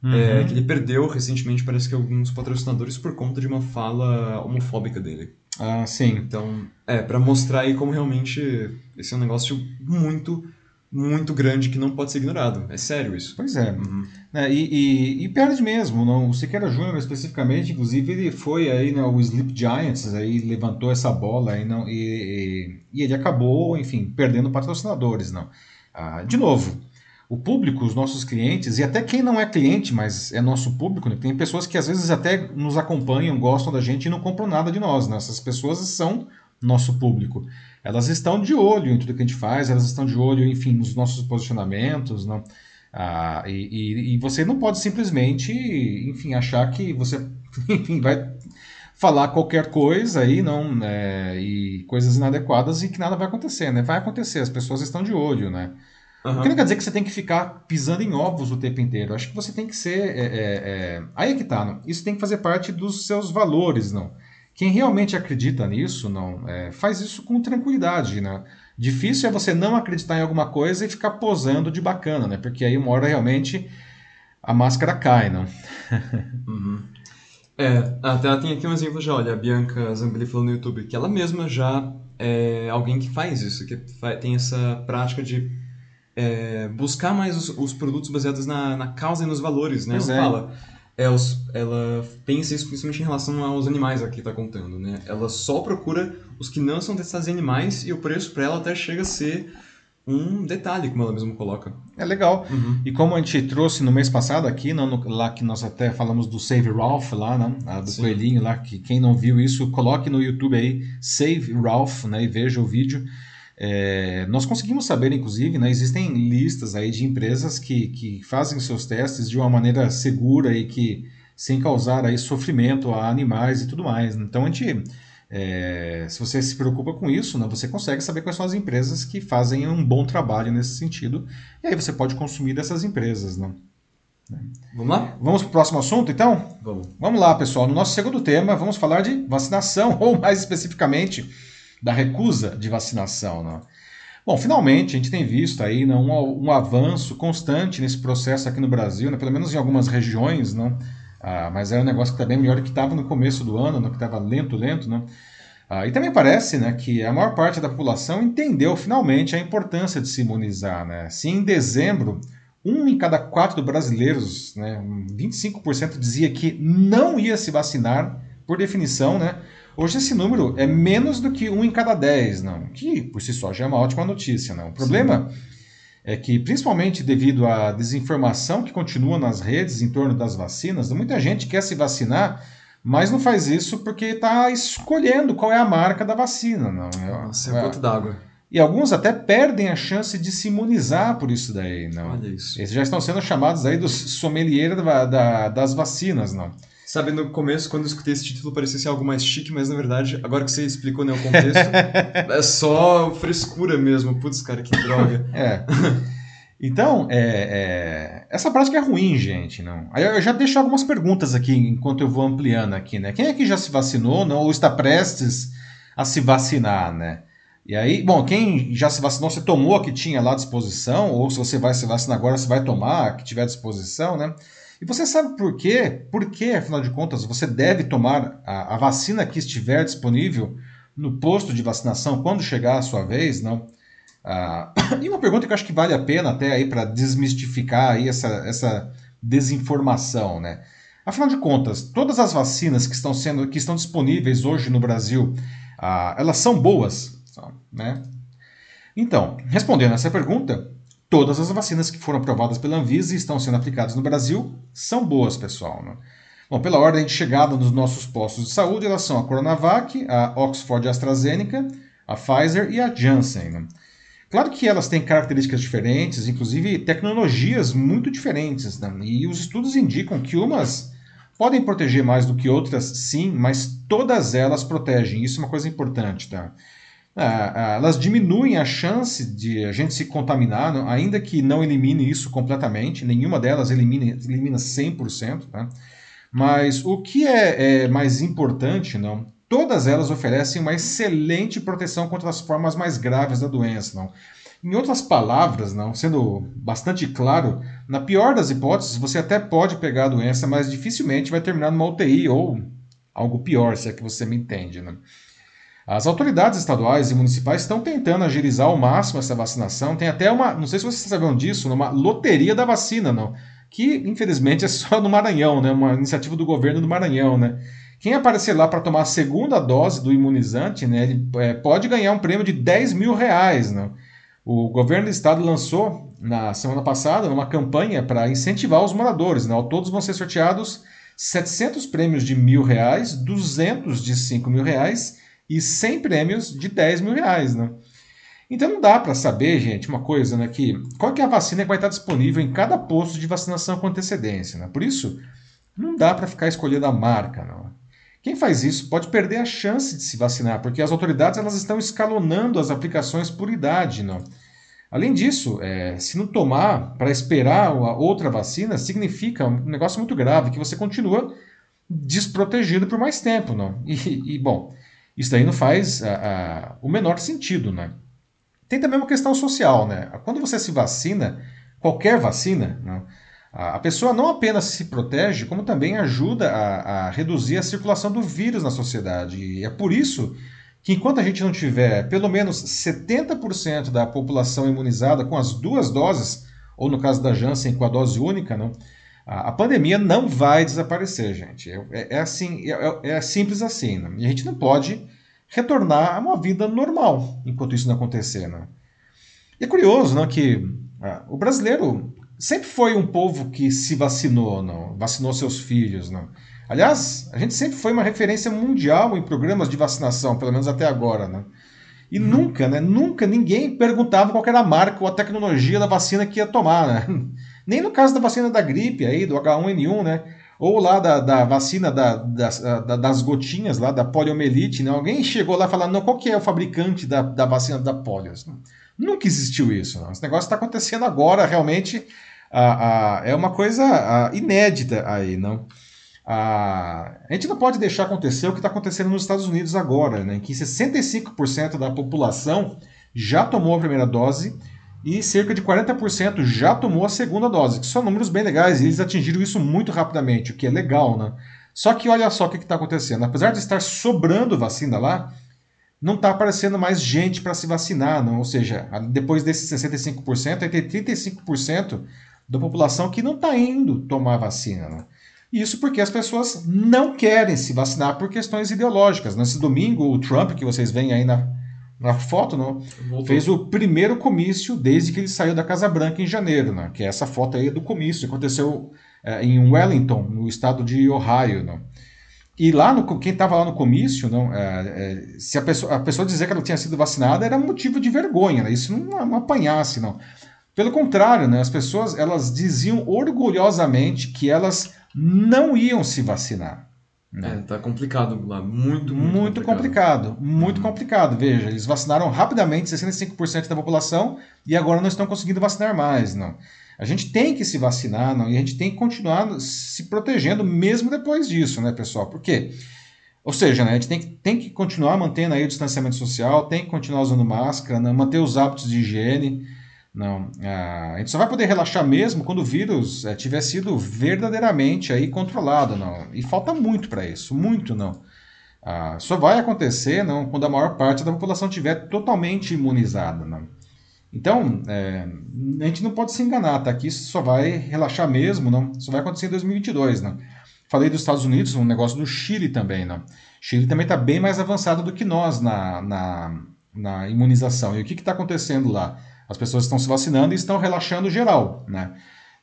uhum. é, que ele perdeu recentemente, parece que alguns patrocinadores, por conta de uma fala homofóbica dele. Ah, sim. Então, é, para mostrar aí como realmente esse é um negócio muito... muito grande que não pode ser ignorado. É sério isso. Pois é. Uhum. é e, e, e perde mesmo. Não? O Siqueira Júnior, especificamente, inclusive, ele foi aí, né, o Sleep Giants, aí levantou essa bola aí, não, e, e, e ele acabou, enfim, perdendo patrocinadores. Não? Ah, de novo, o público, os nossos clientes, e até quem não é cliente, mas é nosso público, né? Tem pessoas que às vezes até nos acompanham, gostam da gente e não compram nada de nós. Né? Essas pessoas são... nosso público, elas estão de olho em tudo que a gente faz, elas estão de olho, enfim, nos nossos posicionamentos, não? Ah, e, e, e você não pode simplesmente, enfim, achar que você, enfim, vai falar qualquer coisa aí, não, é, e coisas inadequadas e que nada vai acontecer, né? Vai acontecer, as pessoas estão de olho, né? Uhum. O que não quer dizer que você tem que ficar pisando em ovos o tempo inteiro. Acho que você tem que ser, é, é, é... aí é que tá, não? Isso tem que fazer parte dos seus valores, não? Quem realmente acredita nisso não, é, faz isso com tranquilidade, né? Difícil é você não acreditar em alguma coisa e ficar posando de bacana, né? Porque aí uma hora realmente a máscara cai, não? Uhum. É, até tem aqui um exemplo já, olha, a Bianca Zambelli falou no YouTube que ela mesma já é alguém que faz isso, que tem essa prática de é, buscar mais os, os produtos baseados na, na causa e nos valores, né? Pois ela é. fala... Ela pensa isso principalmente em relação aos animais aqui, tá contando, né? Ela só procura os que não são testados em animais e o preço para ela até chega a ser um detalhe, como ela mesma coloca. É legal. Uhum. E como a gente trouxe no mês passado aqui, não, no, lá que nós até falamos do Save Ralph lá, né? A do Sim. coelhinho lá, que quem não viu isso, coloque no YouTube aí, Save Ralph, né? E veja o vídeo. É, nós conseguimos saber, inclusive, né, existem listas aí de empresas que, que fazem seus testes de uma maneira segura e que sem causar aí sofrimento a animais e tudo mais. Então, a gente, é, se você se preocupa com isso, né, você consegue saber quais são as empresas que fazem um bom trabalho nesse sentido e aí você pode consumir dessas empresas. Né? Vamos lá? Vamos para o próximo assunto, então? Vamos. Vamos lá, pessoal. No nosso segundo tema, vamos falar de vacinação, ou mais especificamente... da recusa de vacinação. Né? Bom, finalmente a gente tem visto aí, né, um, um avanço constante nesse processo aqui no Brasil, né, pelo menos em algumas regiões, né, ah, mas era um negócio que está bem melhor do que estava no começo do ano, né, que estava lento, lento. Né, ah, e também parece, né, que a maior parte da população entendeu finalmente a importância de se imunizar. Né? Se em dezembro, um em cada quatro brasileiros, né, vinte e cinco por cento dizia que não ia se vacinar, por definição, né, hoje esse número é menos do que um em cada dez, não? Que por si só já é uma ótima notícia, não? O problema é que, principalmente devido à desinformação que continua nas redes em torno das vacinas, muita gente quer se vacinar, mas não faz isso porque está escolhendo qual é a marca da vacina. Não é? Nossa, é um ponto d'água. E alguns até perdem a chance de se imunizar por isso daí, não? Olha isso. Eles já estão sendo chamados aí dos sommelier da, da, das vacinas, não? Sabe, no começo, quando eu escutei esse título, parecia ser algo mais chique, mas na verdade, agora que você explicou, né, o contexto, é só frescura mesmo. Putz, cara, que droga. É. Então, é, é... essa prática é ruim, gente, não? Aí eu já deixo algumas perguntas aqui, enquanto eu vou ampliando aqui, né? Quem é que já se vacinou, não? Ou está prestes a se vacinar, né? E aí, bom, quem já se vacinou, você tomou a que tinha lá à disposição, ou se você vai se vacinar agora, você vai tomar a que tiver à disposição, né? E você sabe por quê? Por que, afinal de contas, você deve tomar a, a vacina que estiver disponível no posto de vacinação quando chegar a sua vez, não? Ah, e uma pergunta que eu acho que vale a pena até aí para desmistificar aí essa, essa desinformação, né? Afinal de contas, todas as vacinas que estão sendo, que estão disponíveis hoje no Brasil, ah, elas são boas? Né? Então, respondendo essa pergunta, todas as vacinas que foram aprovadas pela Anvisa e estão sendo aplicadas no Brasil são boas, pessoal, né? Bom, pela ordem de chegada nos nossos postos de saúde, elas são a Coronavac, a Oxford AstraZeneca, a Pfizer e a Janssen, né? Claro que elas têm características diferentes, inclusive tecnologias muito diferentes, né? E os estudos indicam que umas podem proteger mais do que outras, sim, mas todas elas protegem. Isso é uma coisa importante, tá? Ah, elas diminuem a chance de a gente se contaminar, não, ainda que não elimine isso completamente, nenhuma delas elimine, elimina cem por cento, né? Mas o que é, é mais importante, não, todas elas oferecem uma excelente proteção contra as formas mais graves da doença, não? Em outras palavras, não, sendo bastante claro, na pior das hipóteses, você até pode pegar a doença, mas dificilmente vai terminar numa U T I ou algo pior, se é que você me entende, né? As autoridades estaduais e municipais estão tentando agilizar ao máximo essa vacinação. Tem até uma, não sei se vocês sabiam disso, uma loteria da vacina, não, que infelizmente é só no Maranhão, né? Uma iniciativa do governo do Maranhão, né? Quem aparecer lá para tomar a segunda dose do imunizante, né, ele, é, pode ganhar um prêmio de dez mil reais, não? O governo do estado lançou, na semana passada, uma campanha para incentivar os moradores, não? Todos vão ser sorteados setecentos prêmios de mil reais, duzentos de cinco mil reais, e cem prêmios de dez mil reais, né? Então não dá para saber, gente, uma coisa, né, que qual que é a vacina que vai estar disponível em cada posto de vacinação com antecedência, né? Por isso, não dá para ficar escolhendo a marca, não. Quem faz isso pode perder a chance de se vacinar, porque as autoridades elas estão escalonando as aplicações por idade, não. Além disso, é, se não tomar para esperar a outra vacina, significa um negócio muito grave, que você continua desprotegido por mais tempo, não. E, e bom... Isso daí não faz a, a, o menor sentido, né? Tem também uma questão social, né? Quando você se vacina, qualquer vacina, né, a, a pessoa não apenas se protege, como também ajuda a, a reduzir a circulação do vírus na sociedade. E é por isso que enquanto a gente não tiver pelo menos setenta por cento da população imunizada com as duas doses, ou no caso da Janssen com a dose única, não, a pandemia não vai desaparecer, gente. É, é, assim, é, é simples assim, né? E a gente não pode retornar a uma vida normal enquanto isso não acontecer, né? E é curioso, né, que ah, o brasileiro sempre foi um povo que se vacinou, não? Vacinou seus filhos, não? Aliás, a gente sempre foi uma referência mundial em programas de vacinação, pelo menos até agora, né? E hum. nunca, né, nunca ninguém perguntava qual era a marca ou a tecnologia da vacina que ia tomar, né? Nem no caso da vacina da gripe, aí, do H um N um, né? Ou lá da, da vacina da, da, da, das gotinhas, lá da poliomielite, né? Alguém chegou lá e falou, não, qual que é o fabricante da, da vacina da polio? Nunca existiu isso, não. Esse negócio está acontecendo agora, realmente, ah, ah, é uma coisa ah, inédita aí, não? Ah, a gente não pode deixar acontecer o que está acontecendo nos Estados Unidos agora, né? Que sessenta e cinco por cento da população já tomou a primeira dose, e cerca de quarenta por cento já tomou a segunda dose, que são números bem legais, e eles atingiram isso muito rapidamente, o que é legal, né? Só que olha só o que está acontecendo. Apesar de estar sobrando vacina lá, não está aparecendo mais gente para se vacinar, não? Ou seja, depois desses sessenta e cinco por cento, vai ter trinta e cinco por cento da população que não está indo tomar vacina, né? Isso porque as pessoas não querem se vacinar por questões ideológicas. Nesse domingo, o Trump, que vocês veem aí na... na foto, não. Voltou. Fez o primeiro comício desde que ele saiu da Casa Branca em janeiro, né? Que é essa foto aí do comício. Aconteceu é, em Wellington, no estado de Ohio, não. E lá, no, quem estava lá no comício, não, é, é, se a pessoa, a pessoa dizer que ela tinha sido vacinada era motivo de vergonha, né? Isso não, não apanhasse, não. Pelo contrário, né? As pessoas, elas diziam orgulhosamente que elas não iam se vacinar. Né? É, tá complicado lá, muito, muito, muito complicado. complicado. Muito uhum. complicado, veja, eles vacinaram rapidamente sessenta e cinco por cento da população e agora não estão conseguindo vacinar mais, não. A gente tem que se vacinar, não, e a gente tem que continuar se protegendo mesmo depois disso, né, pessoal? Por quê? Ou seja, né, a gente tem que, tem que continuar mantendo aí o distanciamento social, tem que continuar usando máscara, né, manter os hábitos de higiene, não, a gente só vai poder relaxar mesmo quando o vírus é, tiver sido verdadeiramente aí controlado, não, e falta muito para isso, muito, não. Ah, só vai acontecer, não, quando a maior parte da população estiver totalmente imunizada, não. Então, é, a gente não pode se enganar, tá? Que isso só vai relaxar mesmo, não? Só vai acontecer em dois mil e vinte e dois, né? Falei dos Estados Unidos, um negócio do Chile também, né? Chile também está bem mais avançado do que nós na, na, na imunização. E o que está acontecendo lá? As pessoas estão se vacinando e estão relaxando geral, né?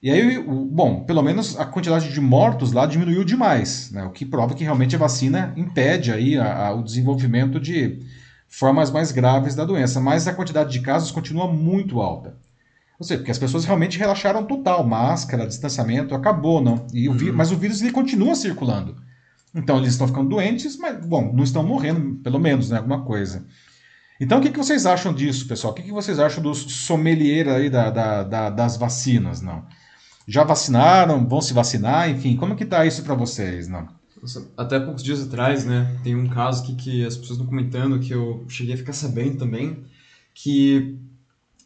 E aí, bom, pelo menos a quantidade de mortos lá diminuiu demais, né? O que prova que realmente a vacina impede aí a, a, o desenvolvimento de formas mais graves da doença, mas a quantidade de casos continua muito alta. Ou seja, porque as pessoas realmente relaxaram total, máscara, distanciamento, acabou, não. E o vírus, uhum. Mas o vírus ele continua circulando. Então eles estão ficando doentes, mas, bom, não estão morrendo, pelo menos, né, alguma coisa. Então o que, que vocês acham disso, pessoal? O que, que vocês acham dos sommelier aí da, da, da, das vacinas, não? Já vacinaram? Vão se vacinar? Enfim, como que tá isso para vocês, não? Até poucos dias atrás, né, tem um caso que, que as pessoas estão comentando, que eu cheguei a ficar sabendo também, que,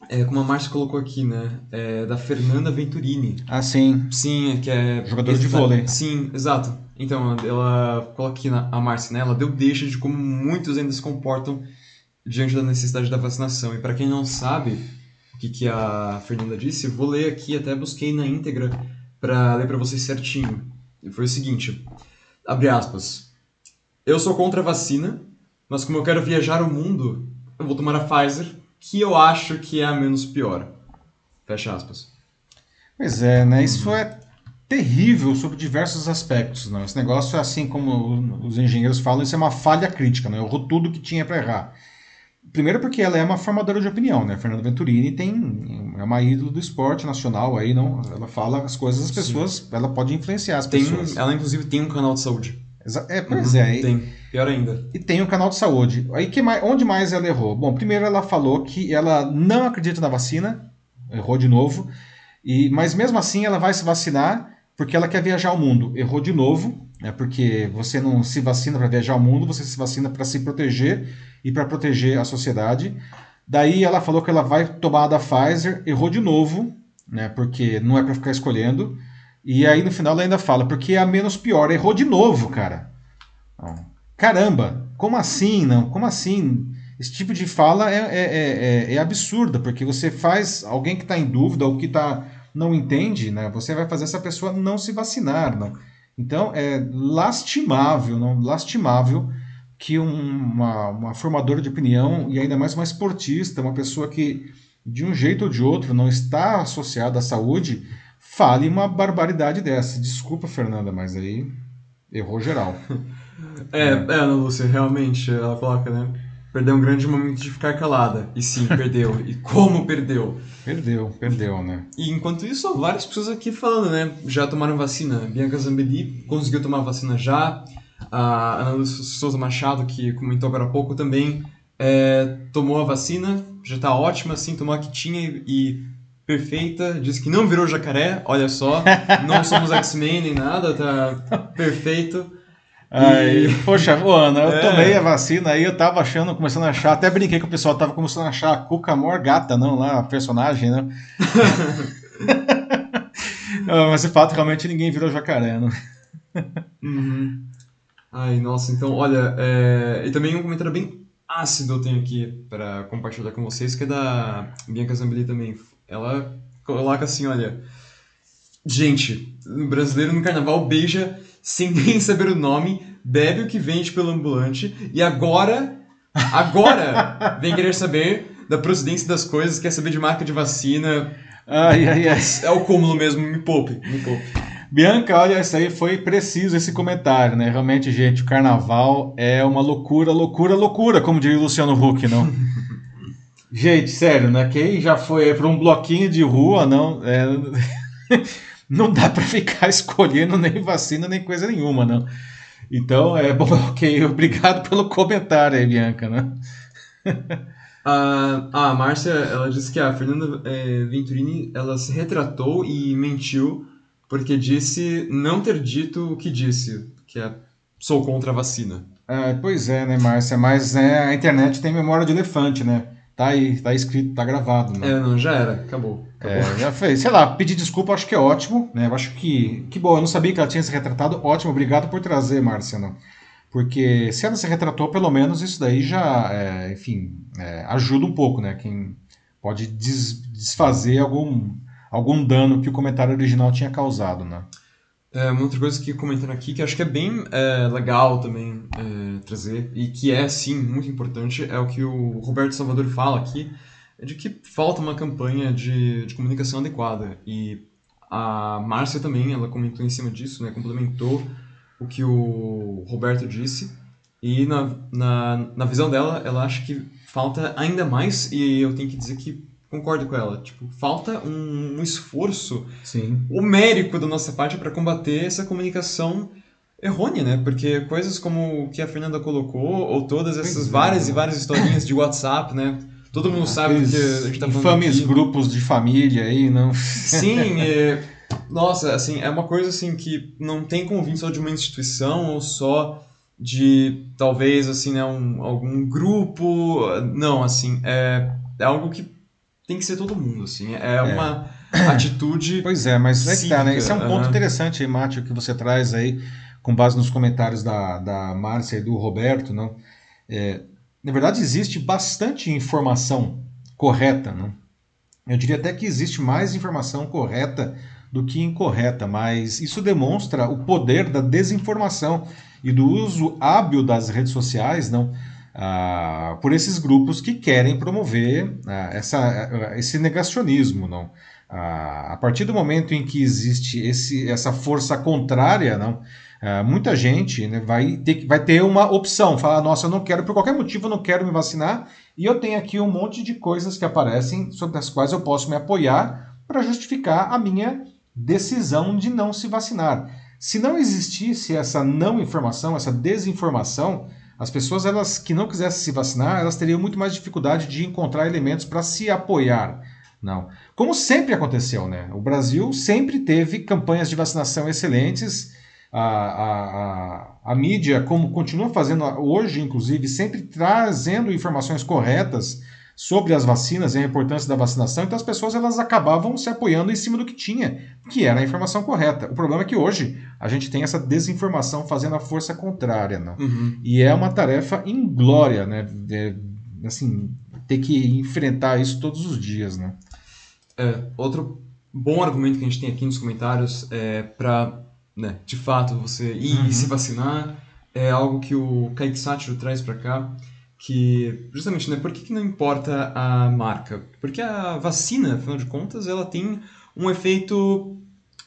é, como a Márcia colocou aqui, né, é da Fernanda Venturini. Ah, sim. Sim, que é... jogadora de vôlei. Sim, exato. Então, ela coloca aqui, na, a Márcia, né, ela deu deixa de como muitos ainda se comportam diante da necessidade da vacinação. E para quem não sabe o que, que a Fernanda disse, eu vou ler aqui, até busquei na íntegra para ler para vocês certinho. E foi o seguinte... Abre aspas. Eu sou contra a vacina, mas como eu quero viajar o mundo, eu vou tomar a Pfizer, que eu acho que é a menos pior. Fecha aspas. Pois é, né? Isso uhum. é terrível sobre diversos aspectos, não? Esse negócio é assim como os engenheiros falam, isso é uma falha crítica, não? Errou tudo que tinha para errar. Primeiro porque ela é uma formadora de opinião, né? A Fernanda Venturini tem, é uma ídolo do esporte nacional aí, não? Ela fala as coisas, as pessoas, sim. Ela pode influenciar as tem, pessoas. Ela, inclusive, tem um canal de saúde. É, pois uhum, é. Tem, e, pior ainda. E tem um canal de saúde. Aí que mais, onde mais ela errou? Bom, primeiro ela falou que ela não acredita na vacina, errou de novo, e, mas mesmo assim ela vai se vacinar porque ela quer viajar ao mundo, errou de novo, né? Porque você não se vacina para viajar ao mundo, você se vacina para se proteger e para proteger a sociedade. Daí ela falou que ela vai tomar a da Pfizer, errou de novo, né? Porque não é para ficar escolhendo. E aí no final ela ainda fala, porque é a menos pior, errou de novo, cara. Caramba, como assim, não? Como assim? Esse tipo de fala é, é, é, é absurda, porque você faz alguém que está em dúvida ou que está... não entende, né? Você vai fazer essa pessoa não se vacinar, não? Então é lastimável, não? Lastimável que um, uma, uma formadora de opinião e ainda mais uma esportista, uma pessoa que de um jeito ou de outro não está associada à saúde, fale uma barbaridade dessa. Desculpa, Fernanda, mas aí errou geral. É, é, Ana Lúcia, realmente, ela coloca, né? Perdeu um grande momento de ficar calada. E sim, perdeu. E como perdeu? Perdeu, perdeu, né? E enquanto isso, várias pessoas aqui falando, né? Já tomaram vacina. Bianca Zambelli conseguiu tomar vacina já. A Ana Lúcia Souza Machado, que comentou agora há pouco também, é, tomou a vacina. Já tá ótima, assim, tomou a que tinha e, e perfeita. Disse que não virou jacaré, olha só. Não somos X-Men nem nada, tá perfeito. Aí, e... poxa, ô Ana, eu é. tomei a vacina aí, eu tava achando, começando a achar, até brinquei que o pessoal tava começando a achar a Cuca Mor gata, não, lá, a personagem, né? Mas de fato, realmente ninguém virou jacaré, né? Uhum. Ai, nossa, então, olha, é... e também um comentário bem ácido eu tenho aqui pra compartilhar com vocês, que é da Bianca Zambelli também. Ela coloca assim, olha, gente, o brasileiro no carnaval beija sem nem saber o nome, bebe o que vende pelo ambulante, e agora Agora vem querer saber da procedência das coisas, quer saber de marca de vacina. Ai, ai, ai. É o cúmulo mesmo, me poupe, me poupe. Bianca, olha, isso aí foi preciso, esse comentário, né? Realmente, gente, o carnaval é uma loucura, loucura, loucura, como diria o Luciano Huck, não? Gente, sério, né? Quem já foi para um bloquinho de rua, não, é... não dá para ficar escolhendo nem vacina, nem coisa nenhuma, não. Então, é bom, ok, obrigado pelo comentário aí, Bianca, né? Ah, a Márcia, ela disse que a Fernanda eh, Venturini, ela se retratou e mentiu porque disse não ter dito o que disse, que é sou contra a vacina. Ah, pois é, né, Márcia, mas é, a internet tem memória de elefante, né? Tá aí, tá escrito, tá gravado, né? É, não, já era, acabou. acabou. É, já fez. Sei lá, pedir desculpa acho que é ótimo, né? Eu acho que... Que bom, eu não sabia que ela tinha se retratado. Ótimo, obrigado por trazer, Márcia, não. Porque se ela se retratou, pelo menos isso daí já, é, enfim, é, ajuda um pouco, né? Quem pode des, desfazer algum, algum dano que o comentário original tinha causado, né? É, uma outra coisa que comentando aqui, que acho que é bem é, legal também é, trazer, e que é, sim, muito importante, é o que o Roberto Salvador fala aqui, de que falta uma campanha de, de comunicação adequada. E a Márcia também, ela comentou em cima disso, né, complementou o que o Roberto disse, e na, na, na visão dela, ela acha que falta ainda mais, e eu tenho que dizer que concordo com ela. Tipo, falta um, um esforço Sim. homérico da nossa parte para combater essa comunicação errônea, né? Porque coisas como o que a Fernanda colocou, ou todas essas pois várias é. e várias historinhas de WhatsApp, né? Todo mundo ah, sabe do que a gente tá falando. Infames aqui. Grupos de família aí, não? Sim, é, nossa, assim, é uma coisa assim que não tem como vir só de uma instituição ou só de, talvez, assim, né, um, algum grupo. Não, assim, é, é algo que tem que ser todo mundo, assim, é uma é. atitude... Pois é, mas é que tá, né? Esse é um ponto uhum. interessante aí, Márcio, que você traz aí, com base nos comentários da, da Márcia e do Roberto, não? É, na verdade, existe bastante informação correta, não? Eu diria até que existe mais informação correta do que incorreta, mas isso demonstra o poder da desinformação e do uso hábil das redes sociais, não? Ah, por esses grupos que querem promover ah, essa, esse negacionismo, não? Ah, a partir do momento em que existe esse, essa força contrária, não? Ah, muita gente, né, vai, ter, vai ter uma opção, falar, nossa, eu não quero, por qualquer motivo eu não quero me vacinar, e eu tenho aqui um monte de coisas que aparecem sobre as quais eu posso me apoiar para justificar a minha decisão de não se vacinar. Se não existisse essa não informação, essa desinformação, as pessoas, elas que não quisessem se vacinar, elas teriam muito mais dificuldade de encontrar elementos para se apoiar. Não. Como sempre aconteceu, né? O Brasil sempre teve campanhas de vacinação excelentes. A, a, a, a mídia, como continua fazendo hoje, inclusive, sempre trazendo informações corretas sobre as vacinas e a importância da vacinação. Então, as pessoas, elas acabavam se apoiando em cima do que tinha, que era a informação correta. O problema é que hoje a gente tem essa desinformação fazendo a força contrária, não? Uhum. E é uma tarefa inglória, né? É, assim, ter que enfrentar isso todos os dias, né? É, outro bom argumento que a gente tem aqui nos comentários é para, né, de fato, você ir uhum. se vacinar. É algo que o Kaique Sátiro traz para cá, que justamente, né, por que, que não importa a marca? Porque a vacina, afinal de contas, ela tem um efeito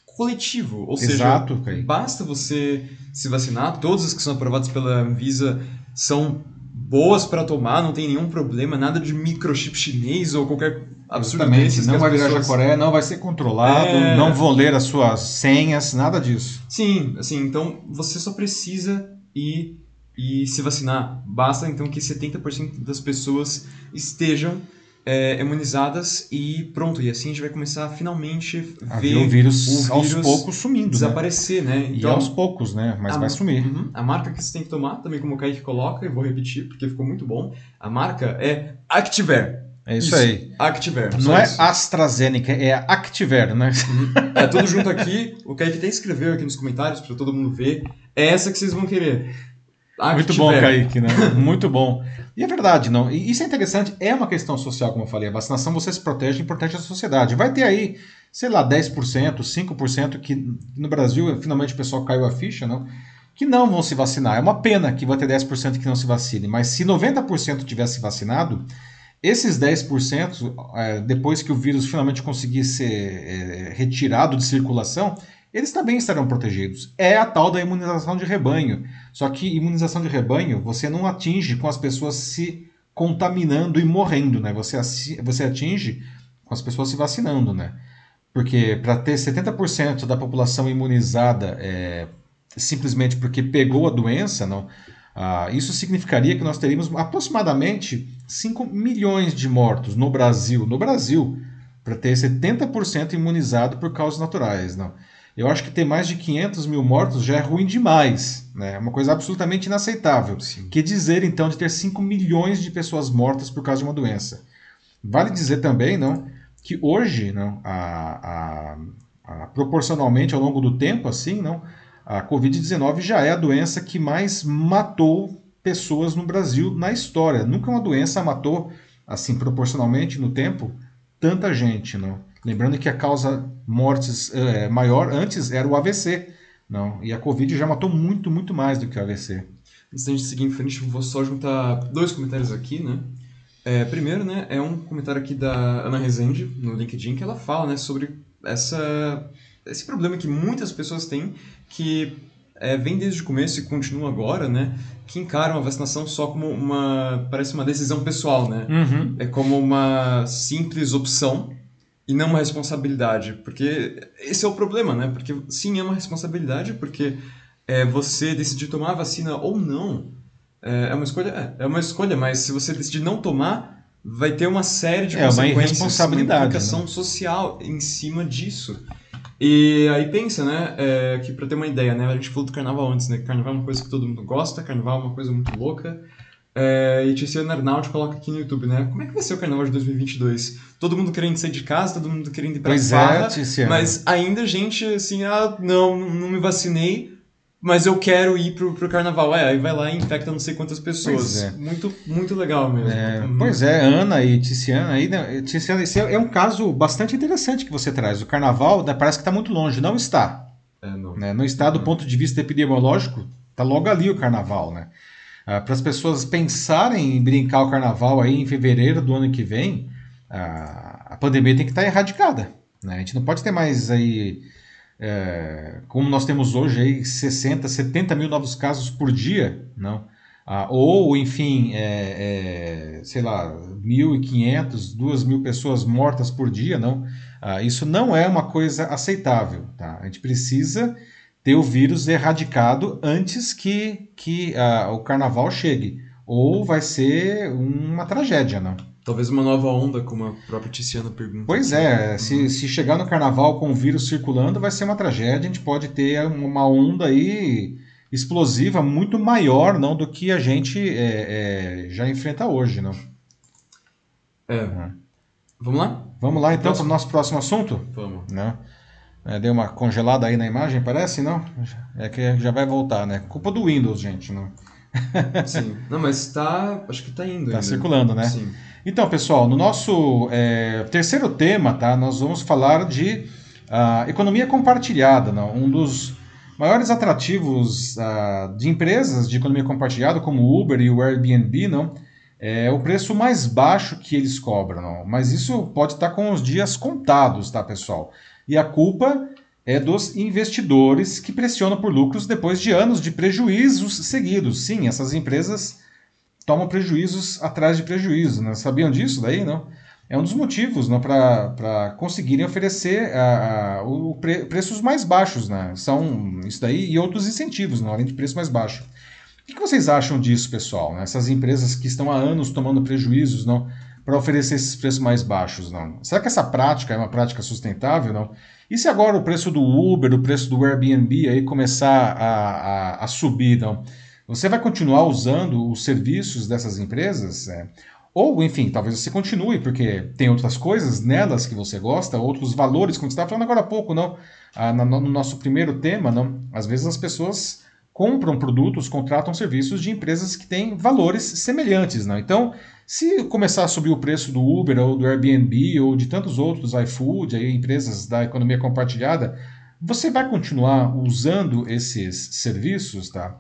coletivo, ou Exato, seja, Kai. basta você se vacinar, todas as que são aprovadas pela Anvisa são boas para tomar, não tem nenhum problema, nada de microchip chinês ou qualquer absurdamente, não vai virar pessoas... jacaré, não vai ser controlado, é... não vão ler as suas senhas, nada disso. Sim, assim, então você só precisa ir e se vacinar. Basta então que setenta por cento das pessoas estejam é, imunizadas e pronto. E assim a gente vai começar finalmente a ver, ver o, vírus, o vírus aos poucos sumindo, desaparecer, né? né? Então, e aos poucos, né? Mas a, vai sumir. Uh-huh. A marca que você tem que tomar, também como o Kaique coloca, e vou repetir porque ficou muito bom, a marca é Activewear. É isso, isso aí. Activewear. Não é isso. AstraZeneca, é Activewear, né? Uhum. É tudo junto aqui. O Kaique até escreveu aqui nos comentários para todo mundo ver. É essa que vocês vão querer. Muito bom, Kaique, né? Muito bom. E é verdade, não? E isso é interessante, é uma questão social, como eu falei. A vacinação, você se protege e protege a sociedade. Vai ter aí, sei lá, dez por cento, cinco por cento que no Brasil, finalmente o pessoal caiu a ficha, não? que não vão se vacinar. É uma pena que vai ter dez por cento que não se vacine, mas se noventa por cento tivesse vacinado, esses dez por cento, é, depois que o vírus finalmente conseguir ser é, retirado de circulação, eles também estarão protegidos. É a tal da imunização de rebanho. Só que imunização de rebanho você não atinge com as pessoas se contaminando e morrendo, né? Você, você atinge com as pessoas se vacinando, né? Porque para ter setenta por cento da população imunizada é, simplesmente porque pegou a doença, não, ah, isso significaria que nós teríamos aproximadamente cinco milhões de mortos no Brasil, no Brasil, para ter setenta por cento imunizado por causas naturais, não. Eu acho que ter mais de quinhentos mil mortos já é ruim demais, né? É uma coisa absolutamente inaceitável. Sim. Que dizer, então, de ter cinco milhões de pessoas mortas por causa de uma doença? Vale dizer também, não, que hoje, não, a, a, a, proporcionalmente ao longo do tempo, assim, não, a covid dezenove já é a doença que mais matou pessoas no Brasil na história. Nunca uma doença matou, assim, proporcionalmente no tempo, tanta gente, não. Lembrando que a causa mortes é, maior antes era o A V C, não? E a Covid já matou muito, muito mais do que o A V C. Antes da gente seguir em frente, eu vou só juntar dois comentários aqui, né? É, primeiro, né, é um comentário aqui da Ana Rezende, no LinkedIn, que ela fala, né, sobre essa, esse problema que muitas pessoas têm, que é, vem desde o começo e continua agora, né? Que encaram a vacinação só como uma, parece uma decisão pessoal, né? Uhum. É como uma simples opção, e não uma responsabilidade, porque esse é o problema, né? Porque sim, é uma responsabilidade, porque é, você decidir tomar a vacina ou não é, é uma escolha, é, é uma escolha, mas se você decidir não tomar, vai ter uma série de é, consequências, uma irresponsabilidade, uma implicação, né, social em cima disso. E aí pensa, né, é, que pra ter uma ideia, né, a gente falou do carnaval antes, né? Carnaval é uma coisa que todo mundo gosta, carnaval é uma coisa muito louca. É, e Tiziano Arnaldi coloca aqui no YouTube, né? Como é que vai ser o carnaval de dois mil e vinte e dois? Todo mundo querendo sair de casa, todo mundo querendo ir pra farra, é, mas ainda gente assim, ah, não, não me vacinei, mas eu quero ir pro, pro carnaval. É, aí vai lá e infecta não sei quantas pessoas. É. Muito, muito legal mesmo. É, muito pois legal. É, Ana e Tiziano aí, né? Tiziano, esse é um caso bastante interessante que você traz. O carnaval parece que está muito longe, não está. É, não. Né? Não está do ponto de vista epidemiológico, está logo ali o carnaval, né? Uh, para as pessoas pensarem em brincar o carnaval aí em fevereiro do ano que vem, uh, a pandemia tem que estar erradicada, né? A gente não pode ter mais aí, uh, como nós temos hoje, aí, sessenta, setenta mil novos casos por dia, não? Uh, ou, enfim, é, é, sei lá, mil e quinhentas, duas mil pessoas mortas por dia, não? Uh, isso não é uma coisa aceitável, tá? A gente precisa ter o vírus erradicado antes que, que uh, o carnaval chegue. Ou vai ser uma tragédia, né? Talvez uma nova onda, como a própria Tiziana pergunta. Pois é, uhum. se, se chegar no carnaval com o vírus circulando, vai ser uma tragédia. A gente pode ter uma onda aí explosiva muito maior, não, do que a gente é, é, já enfrenta hoje, não? É. Uhum. Vamos lá? Vamos lá, então, para o nosso próximo assunto? Vamos. Né? É, deu uma congelada aí na imagem, parece, não? É que já vai voltar, né? Culpa do Windows, gente, não? Sim. Não, mas tá... Acho que tá indo. Tá ainda. Circulando, né? Sim. Então, pessoal, no nosso é, terceiro tema, tá? Nós vamos falar de uh, economia compartilhada, não? Um dos maiores atrativos uh, de empresas de economia compartilhada, como o Uber e o Airbnb, não? É o preço mais baixo que eles cobram, não? Mas isso pode estar com os dias contados, tá, pessoal? E a culpa é dos investidores que pressionam por lucros depois de anos de prejuízos seguidos. Sim, essas empresas tomam prejuízos atrás de prejuízo, né? Sabiam disso daí, não? É um dos motivos para conseguirem oferecer a, a, o pre, preços mais baixos, né? São isso daí e outros incentivos, não? Além de preço mais baixo. O que, que vocês acham disso, pessoal? Né? Essas empresas que estão há anos tomando prejuízos, não? Para oferecer esses preços mais baixos, não? Será que essa prática é uma prática sustentável, não? E se agora o preço do Uber, o preço do Airbnb aí começar a, a, a subir, não? Você vai continuar usando os serviços dessas empresas? É? Ou, enfim, talvez você continue, porque tem outras coisas nelas que você gosta, outros valores, como você estava falando agora há pouco, não? Ah, no, no nosso primeiro tema, não? Às vezes as pessoas compram produtos, contratam serviços de empresas que têm valores semelhantes, não? Então, se começar a subir o preço do Uber ou do Airbnb ou de tantos outros, iFood, aí, empresas da economia compartilhada, você vai continuar usando esses serviços, tá?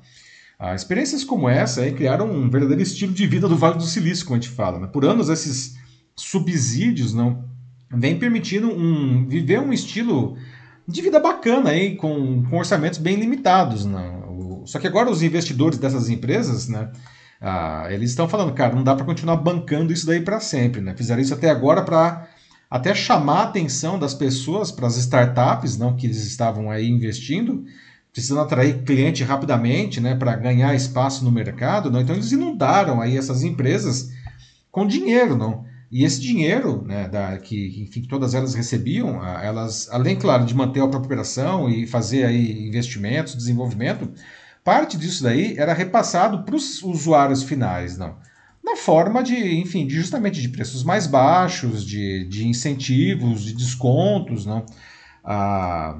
Ah, experiências como essa aí criaram um verdadeiro estilo de vida do Vale do Silício, como a gente fala, né? Por anos, esses subsídios não vêm permitindo um, viver um estilo de vida bacana, aí, com, com orçamentos bem limitados. Né? O, só que agora os investidores dessas empresas, né, ah, eles estão falando, cara, não dá para continuar bancando isso daí para sempre. Né? Fizeram isso até agora para até chamar a atenção das pessoas para as startups, não, que eles estavam aí investindo, precisando atrair cliente rapidamente, né, para ganhar espaço no mercado, não? Então eles inundaram aí essas empresas com dinheiro, não? E esse dinheiro, né, da, que, enfim, que todas elas recebiam, elas, além, claro, de manter a própria operação e fazer aí investimentos, desenvolvimento, parte disso daí era repassado para os usuários finais, não? Na forma de, enfim, de justamente de preços mais baixos, de, de incentivos, de descontos, não? Ah,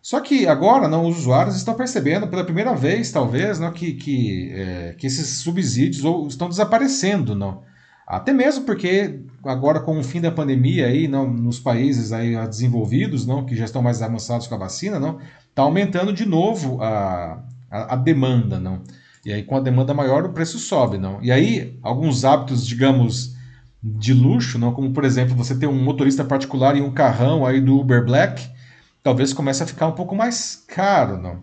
só que agora, não, os usuários estão percebendo pela primeira vez, talvez, não, que, que, é, que esses subsídios estão desaparecendo, não? Até mesmo porque agora, com o fim da pandemia, aí, não, nos países aí desenvolvidos, não, que já estão mais avançados com a vacina, não, está aumentando de novo a, a, a demanda, não? E aí, com a demanda maior, o preço sobe, não? E aí, alguns hábitos, digamos, de luxo, não, como, por exemplo, você ter um motorista particular e um carrão aí do Uber Black, talvez comece a ficar um pouco mais caro, não?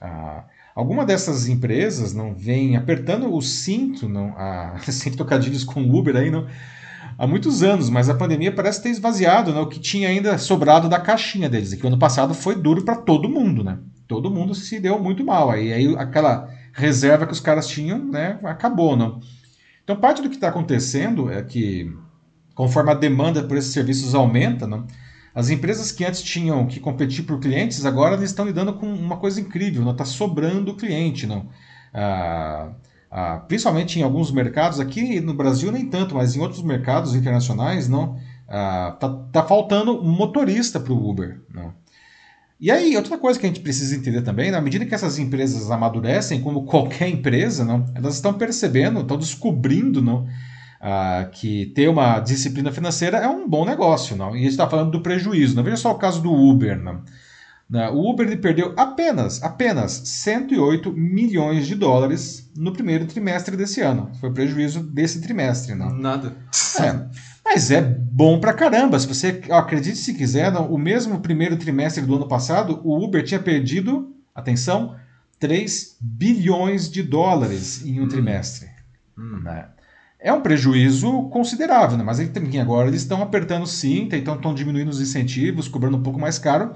Ah, alguma dessas empresas, não, vem apertando o cinto, não, a, sem trocadilhos com o Uber aí, não, há muitos anos, mas a pandemia parece ter esvaziado, não, o que tinha ainda sobrado da caixinha deles, e que o ano passado foi duro para todo mundo, né? Todo mundo se deu muito mal, aí, aí aquela reserva que os caras tinham, né, acabou, não? Então parte do que está acontecendo é que, conforme a demanda por esses serviços aumenta, não, as empresas que antes tinham que competir por clientes, agora eles estão lidando com uma coisa incrível, está sobrando o cliente. Não? Ah, ah, principalmente em alguns mercados, aqui no Brasil nem tanto, mas em outros mercados internacionais, não, ah, tá, tá faltando motorista para o Uber. Não? E aí, outra coisa que a gente precisa entender também, na medida que essas empresas amadurecem, como qualquer empresa, não, elas estão percebendo, estão descobrindo, não, Ah, que ter uma disciplina financeira é um bom negócio, não? E a gente está falando do prejuízo, não? Veja só o caso do Uber, não? O Uber ele perdeu apenas, apenas cento e oito milhões de dólares no primeiro trimestre desse ano. Foi o prejuízo desse trimestre, não? Nada. É, mas é bom pra caramba. Se você, acredite se quiser, não, o mesmo primeiro trimestre do ano passado, o Uber tinha perdido, atenção, três bilhões de dólares em um hum. trimestre. Hum, né? É um prejuízo considerável, né? Mas agora eles estão apertando cinta, então estão diminuindo os incentivos, cobrando um pouco mais caro.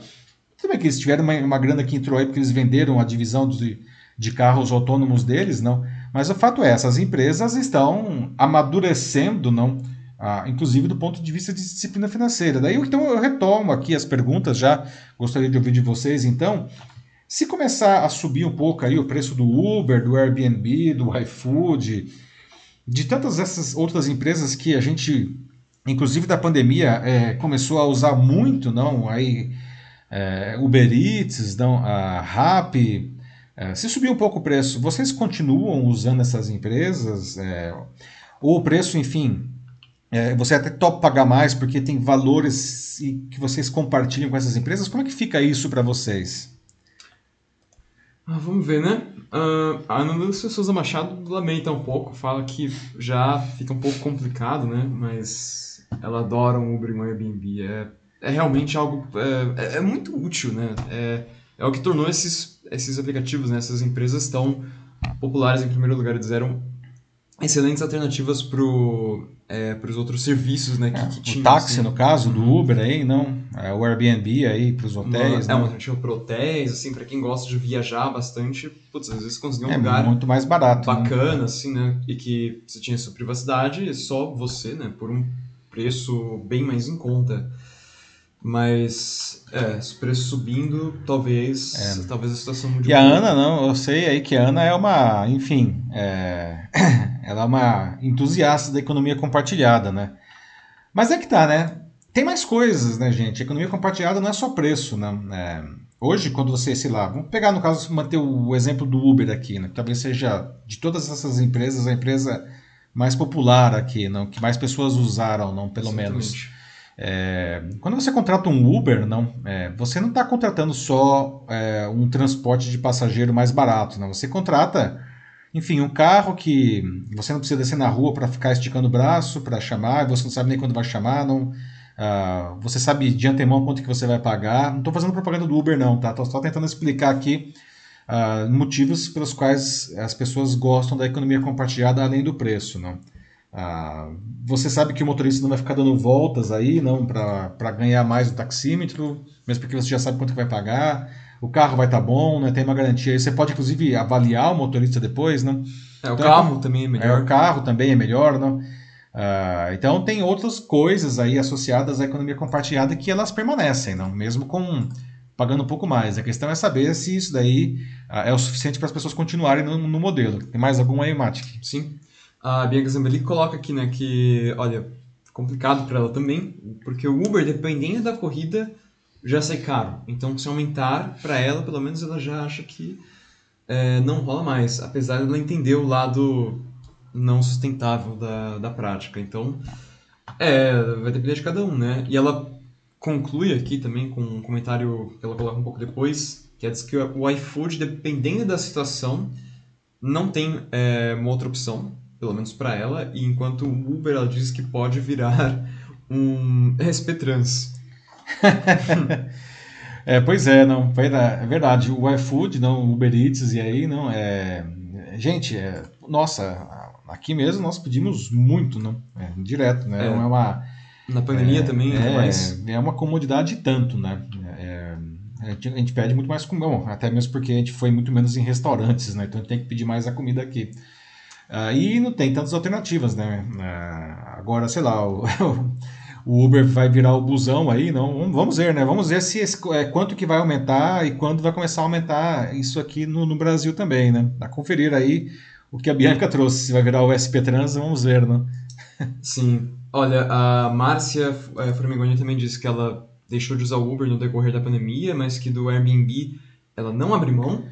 Tudo bem que eles tiveram uma, uma grana que entrou aí porque eles venderam a divisão de, de carros autônomos deles, não? Mas o fato é, essas empresas estão amadurecendo, não? Ah, inclusive do ponto de vista de disciplina financeira. Daí então eu retomo aqui as perguntas, já gostaria de ouvir de vocês, então. Se começar a subir um pouco aí o preço do Uber, do Airbnb, do iFood, de tantas essas outras empresas que a gente, inclusive da pandemia, é, começou a usar muito, não? Aí, é, Uber Eats, não? A Rappi, é, se subir um pouco o preço, vocês continuam usando essas empresas? É, ou o preço, enfim, é, você até topa pagar mais porque tem valores que vocês compartilham com essas empresas? Como é que fica isso para vocês? Ah, vamos ver, né? Uh, a Ana Souza Machado lamenta um pouco, fala que já fica um pouco complicado, né? Mas ela adora um Uber e um Airbnb. É, é realmente algo... É, é muito útil, né? É, é o que tornou esses, esses aplicativos, né? Essas empresas tão populares em primeiro lugar. Eles eram excelentes alternativas para é, os outros serviços, né? Que, é, que tinham, o táxi, assim, no caso, do Uber, aí, não? É, o Airbnb aí para os hotéis. Uma, né? É uma alternativa para hotéis, assim, para quem gosta de viajar bastante, putz, às vezes conseguir um é, lugar muito mais barato, bacana, né? Assim, né? E que você tinha sua privacidade, só você, né? Por um preço bem mais em conta. Mas, é, os preços subindo, talvez, é. talvez a situação mude. E a Ana, não, eu sei aí que a Ana é uma, enfim, é, ela é uma entusiasta da economia compartilhada, né? Mas é que tá, né? Tem mais coisas, né, gente? A economia compartilhada não é só preço, né? É, hoje, quando você, sei lá, vamos pegar no caso, manter o exemplo do Uber aqui, né? Que talvez seja, de todas essas empresas, a empresa mais popular aqui, não? Que mais pessoas usaram, não? Pelo menos. É, quando você contrata um Uber, não, é, você não está contratando só é, um transporte de passageiro mais barato, não. Você contrata, enfim, um carro que você não precisa descer na rua para ficar esticando o braço, para chamar, você não sabe nem quando vai chamar, não, ah, você sabe de antemão quanto que você vai pagar. Não estou fazendo propaganda do Uber, não, tá? Estou só tentando explicar aqui ah, motivos pelos quais as pessoas gostam da economia compartilhada além do preço, não. Ah, você sabe que o motorista não vai ficar dando voltas aí, não, para ganhar mais o taxímetro, mesmo porque você já sabe quanto que vai pagar, o carro vai estar tá bom, né, tem uma garantia aí, você pode inclusive avaliar o motorista depois, né? É, o então, carro também é melhor. É, o carro também é melhor, não? Ah, então tem outras coisas aí associadas à economia compartilhada que elas permanecem, não? Mesmo com pagando um pouco mais. A questão é saber se isso daí ah, é o suficiente para as pessoas continuarem no, no modelo. Tem mais alguma aí, Matic? Sim. A Bianca Zambelli coloca aqui, né, que, olha, complicado para ela também, porque o Uber, dependendo da corrida, já sai caro. Então, se aumentar para ela, pelo menos ela já acha que é, não rola mais, apesar de ela entender o lado não sustentável da, da prática. Então, é, vai depender de cada um, né? E ela conclui aqui também com um comentário que ela coloca um pouco depois, que é diz que o iFood, dependendo da situação, não tem é, uma outra opção, pelo menos para ela, e enquanto o Uber, ela diz que pode virar um R S P trans. É, pois é, não, é verdade, o iFood, não, o Uber Eats, e aí, não, é... Gente, é... nossa, aqui mesmo nós pedimos muito, não, é, direto, né, é, é uma... Na pandemia é, também, é, mais... é uma comodidade tanto, né, é, a gente pede muito mais comida, bom, até mesmo porque a gente foi muito menos em restaurantes, né, então a gente tem que pedir mais a comida aqui. Ah, e não tem tantas alternativas, né? Ah, agora, sei lá, o, o Uber vai virar o busão aí, não? Vamos ver, né? Vamos ver se esse, é, quanto que vai aumentar e quando vai começar a aumentar isso aqui no, no Brasil também, né? A conferir aí o que a Bianca trouxe, se vai virar o S P Trans, vamos ver, né? Sim. Olha, a Márcia a Formigoni também disse que ela deixou de usar o Uber no decorrer da pandemia, mas que do Airbnb ela não abre mão.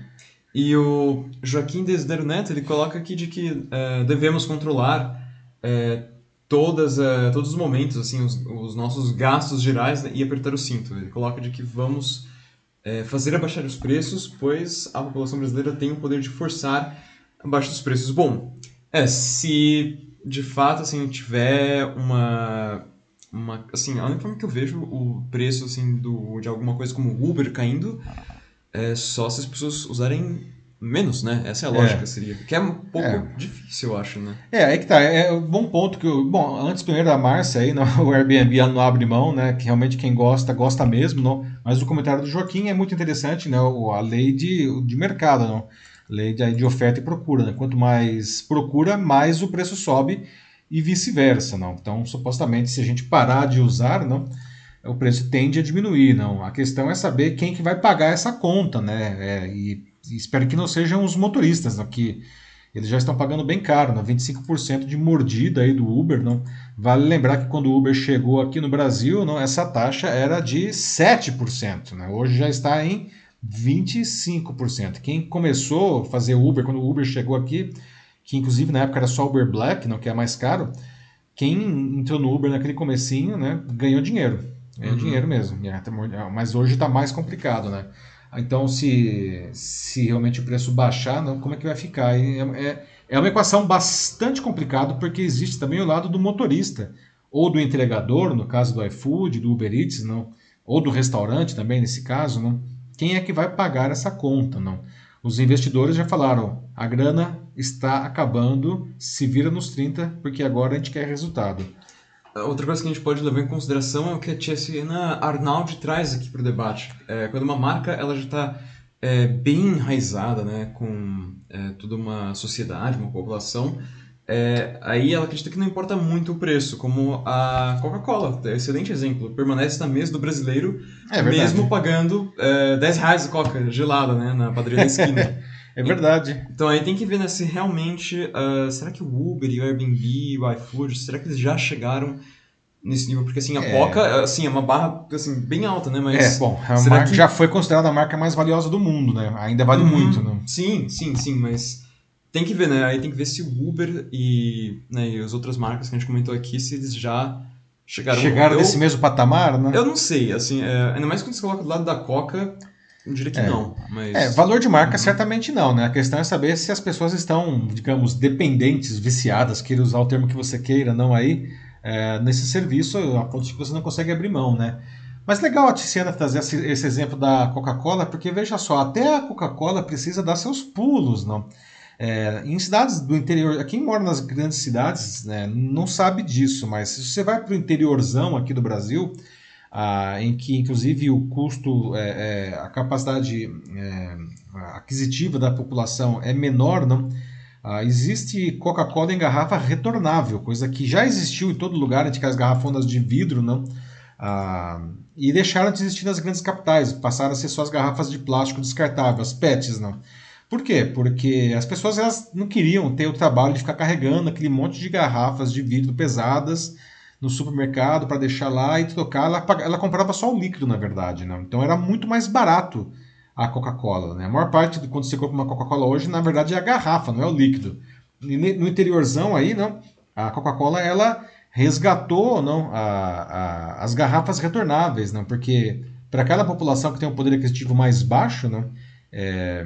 E o Joaquim Desidero Neto, ele coloca aqui de que é, devemos controlar é, todas, é, todos os momentos, assim, os, os nossos gastos gerais, né, e apertar o cinto. Ele coloca de que vamos é, fazer abaixar os preços, pois a população brasileira tem o poder de forçar abaixo dos preços. Bom, é, se de fato assim, tiver uma... uma assim, a única forma que eu vejo o preço assim, do, de alguma coisa como Uber caindo... É só se as pessoas usarem menos, né? Essa é a lógica, é. Seria. Que é um pouco é. difícil, eu acho, né? É, aí que tá. É um bom ponto que... Eu, bom, antes primeiro da Márcia aí, não, o Airbnb não abre mão, né? Que realmente quem gosta, gosta mesmo, não? Mas o comentário do Joaquim é muito interessante, né? A lei de, de mercado, não? Lei de, de oferta e procura, né? Quanto mais procura, mais o preço sobe e vice-versa, não? Então, supostamente, se a gente parar de usar, não... o preço tende a diminuir, não. A questão é saber quem que vai pagar essa conta, né? É, e, e espero que não sejam os motoristas, não, que eles já estão pagando bem caro, não, vinte e cinco por cento de mordida aí do Uber, não. Vale lembrar que quando o Uber chegou aqui no Brasil, não, essa taxa era de sete por cento, né? Hoje já está em vinte e cinco por cento. Quem começou a fazer Uber, quando o Uber chegou aqui, que inclusive na época era só Uber Black, não, que é mais caro, quem entrou no Uber naquele comecinho, né, ganhou dinheiro. É uhum. dinheiro mesmo, mas hoje está mais complicado, né? Então, se, se realmente o preço baixar, não, como é que vai ficar? É, é uma equação bastante complicada, porque existe também o lado do motorista, ou do entregador, no caso do iFood, do Uber Eats, não, ou do restaurante também, nesse caso, não. Quem é que vai pagar essa conta, não? Os investidores já falaram, a grana está acabando, se vira nos trinta, porque agora a gente quer resultado. Outra coisa que a gente pode levar em consideração é o que a Tiziana Arnaldi traz aqui para o debate. É, quando uma marca ela já está é, bem enraizada, né, com é, toda uma sociedade, uma população, é, aí ela acredita que não importa muito o preço, como a Coca-Cola, excelente exemplo, permanece na mesa do brasileiro, é mesmo pagando é, dez reais a Coca gelada, né, na padaria da esquina. É verdade. Então aí tem que ver, né, se realmente... Uh, será que o Uber, o Airbnb, o iFood, será que eles já chegaram nesse nível? Porque assim, a é. Coca, assim, é uma barra assim, bem alta, né? Mas é, bom, a será marca que... já foi considerada a marca mais valiosa do mundo, né? Ainda vale uhum. muito, né? Sim, sim, sim, mas tem que ver, né? Aí tem que ver se o Uber e, né, e as outras marcas que a gente comentou aqui, se eles já chegaram, chegaram nesse mesmo patamar, né? Eu não sei, assim, é, ainda mais quando você coloca do lado da Coca, eu diria que é. não. Mas... É, valor de marca uhum. certamente não, né? A questão é saber se as pessoas estão, digamos, dependentes, viciadas, queira usar o termo que você queira, não aí, é, nesse serviço, a ponto de que você não consegue abrir mão, né? Mas legal a Tiziana trazer esse, esse exemplo da Coca-Cola, porque veja só, até a Coca-Cola precisa dar seus pulos, não? É, em cidades do interior, quem mora nas grandes cidades, né, não sabe disso, mas se você vai para o interiorzão aqui do Brasil, ah, em que inclusive o custo, é, é, a capacidade é, aquisitiva da população é menor, não? Ah, existe Coca-Cola em garrafa retornável, coisa que já existiu em todo lugar, a gente quer as garrafonas de vidro, não? Ah, e deixaram de existir nas grandes capitais, passaram a ser só as garrafas de plástico descartável, as pets, não? Por quê? Porque as pessoas elas não queriam ter o trabalho de ficar carregando aquele monte de garrafas de vidro pesadas no supermercado para deixar lá e trocar. Ela, ela comprava só o líquido, na verdade, né? Então era muito mais barato a Coca-Cola, né? A maior parte de quando você compra uma Coca-Cola hoje, na verdade, é a garrafa, não é o líquido. E no interiorzão aí, né? A Coca-Cola ela resgatou não, a, a, as garrafas retornáveis, não? Porque para aquela população que tem um poder aquisitivo mais baixo, não? É,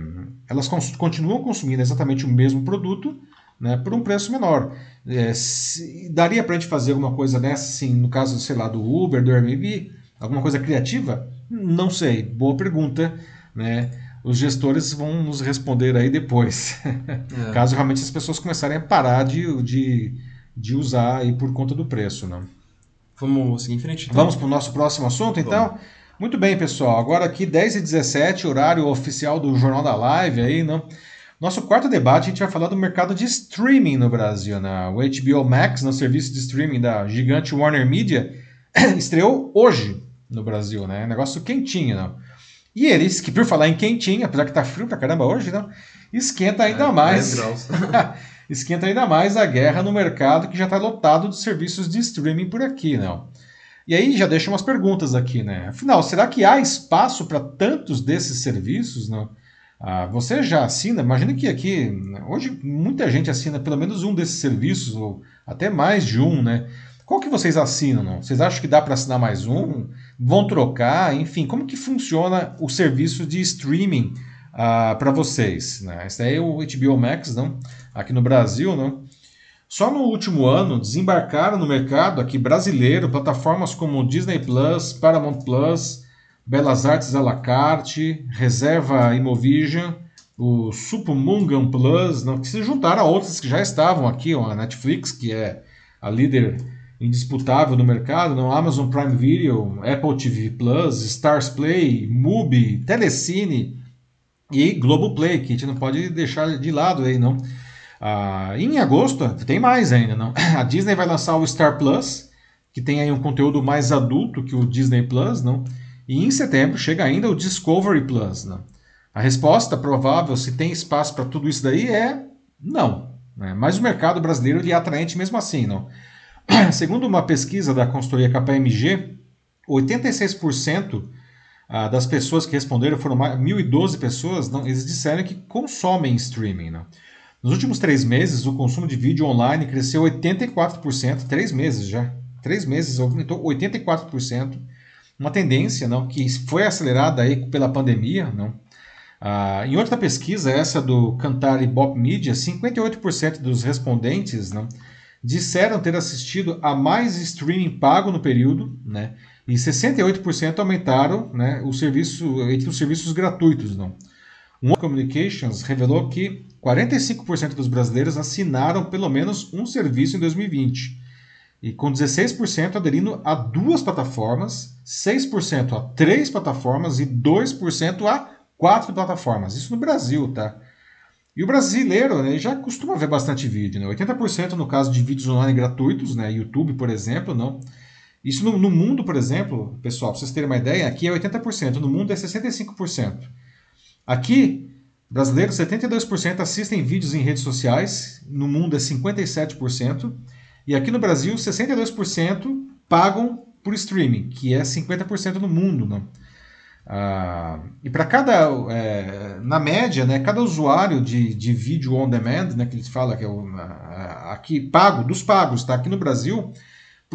elas cons- continuam consumindo exatamente o mesmo produto, né, por um preço menor. É, se, daria para a gente fazer alguma coisa dessa, assim, no caso, sei lá, do Uber, do Airbnb, alguma coisa criativa? Não sei, boa pergunta, né? Os gestores vão nos responder aí depois, é. Caso realmente as pessoas começarem a parar de, de, de usar aí por conta do preço, né? Vamos seguir em frente. Então. Vamos para o nosso próximo assunto, então? Vamos. Muito bem, pessoal. Agora aqui dez e dezessete, horário oficial do Jornal da Live. Aí, né? Nosso quarto debate, a gente vai falar do mercado de streaming no Brasil. Né? O H B O Max, no serviço de streaming da gigante Warner Media, estreou hoje no Brasil. Né? Negócio quentinho. Né? E eles, que por falar em quentinho, apesar que tá frio pra caramba hoje, né? Esquenta ainda é, mais. dez graus. Esquenta ainda mais a guerra no mercado que já está lotado de serviços de streaming por aqui. Né? E aí já deixa umas perguntas aqui, né? Afinal, será que há espaço para tantos desses serviços, né? Ah, você já assina? Imagina que aqui, hoje muita gente assina pelo menos um desses serviços, ou até mais de um, né? Qual que vocês assinam, não? Vocês acham que dá para assinar mais um? Vão trocar? Enfim, como que funciona o serviço de streaming ah, para vocês? Né? Esse daí é o H B O Max, não? Aqui no Brasil, não? Só no último ano desembarcaram no mercado aqui brasileiro plataformas como Disney Plus, Paramount Plus, Belas Artes à la carte, Reserva Imovision, o Supamungan Plus, não, que se juntaram a outras que já estavam aqui, ó, a Netflix, que é a líder indisputável do mercado, não, Amazon Prime Video, Apple T V Plus, Stars Play, Mubi, Telecine e Globoplay, que a gente não pode deixar de lado aí, não. Ah, em agosto, tem mais ainda, não? A Disney vai lançar o Star Plus, que tem aí um conteúdo mais adulto que o Disney Plus, não? E em setembro chega ainda o Discovery Plus, não? A resposta provável, se tem espaço para tudo isso daí, é não, né? Mas o mercado brasileiro ele é atraente mesmo assim, não? Segundo uma pesquisa da consultoria K P M G, oitenta e seis por cento das pessoas que responderam, foram mil e doze pessoas, não? Eles disseram que consomem streaming, não? Nos últimos três meses, o consumo de vídeo online cresceu oitenta e quatro por cento, três meses já, três meses aumentou oitenta e quatro por cento, uma tendência não, que foi acelerada aí pela pandemia. Não. Ah, em outra pesquisa, essa do Kantar Ibope Media, cinquenta e oito por cento dos respondentes não, disseram ter assistido a mais streaming pago no período, né, e sessenta e oito por cento aumentaram né, o serviço, entre os serviços gratuitos. Não. One Communications revelou que quarenta e cinco por cento dos brasileiros assinaram pelo menos um serviço em dois mil e vinte, e com dezesseis por cento aderindo a duas plataformas, seis por cento a três plataformas e dois por cento a quatro plataformas. Isso no Brasil, tá? E o brasileiro né, já costuma ver bastante vídeo, né? oitenta por cento no caso de vídeos online gratuitos, né? YouTube, por exemplo, não. Isso no, no mundo, por exemplo, pessoal, para vocês terem uma ideia, aqui é oitenta por cento, no mundo é sessenta e cinco por cento. Aqui, brasileiros, setenta e dois por cento assistem vídeos em redes sociais, no mundo é cinquenta e sete por cento, e aqui no Brasil, sessenta e dois por cento pagam por streaming, que é cinquenta por cento no mundo. Né? Ah, e para cada, é, na média, né, cada usuário de, de vídeo on demand, né, que eles falam que é o, aqui, pago, dos pagos, tá? Aqui no Brasil,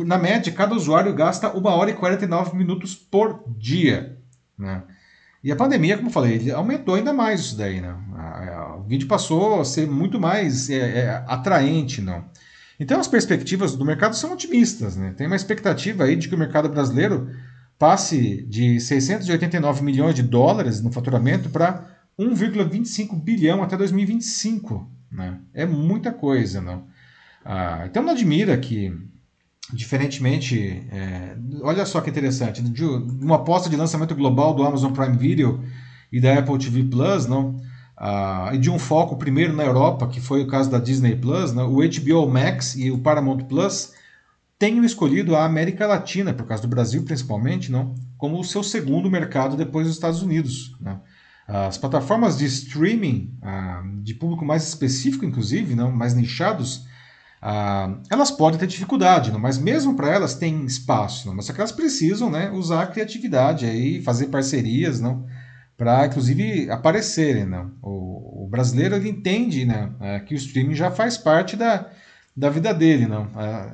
na média, cada usuário gasta uma hora e quarenta e nove minutos por dia, né? E a pandemia, como eu falei, aumentou ainda mais isso daí, né? O vídeo passou a ser muito mais é, é, atraente, não? Então as perspectivas do mercado são otimistas, né? Tem uma expectativa aí de que o mercado brasileiro passe de seiscentos e oitenta e nove milhões de dólares no faturamento para um vírgula vinte e cinco bilhão até dois mil e vinte e cinco, né? É muita coisa, não? Ah, então não admira que, diferentemente, é, olha só que interessante, de uma aposta de lançamento global do Amazon Prime Video e da Apple T V Plus, não? Ah, e de um foco primeiro na Europa, que foi o caso da Disney Plus, né? O H B O Max e o Paramount Plus tenham escolhido a América Latina, por causa do Brasil principalmente, não? Como o seu segundo mercado depois dos Estados Unidos, né? As plataformas de streaming, ah, de público mais específico inclusive, não? Mais nichados, ah, elas podem ter dificuldade, não? Mas mesmo para elas tem espaço, não? Mas só que elas precisam, né, usar a criatividade, aí, fazer parcerias, não? Para, inclusive, aparecerem, né? O, o brasileiro, ele entende, né, que o streaming já faz parte da, da vida dele, não?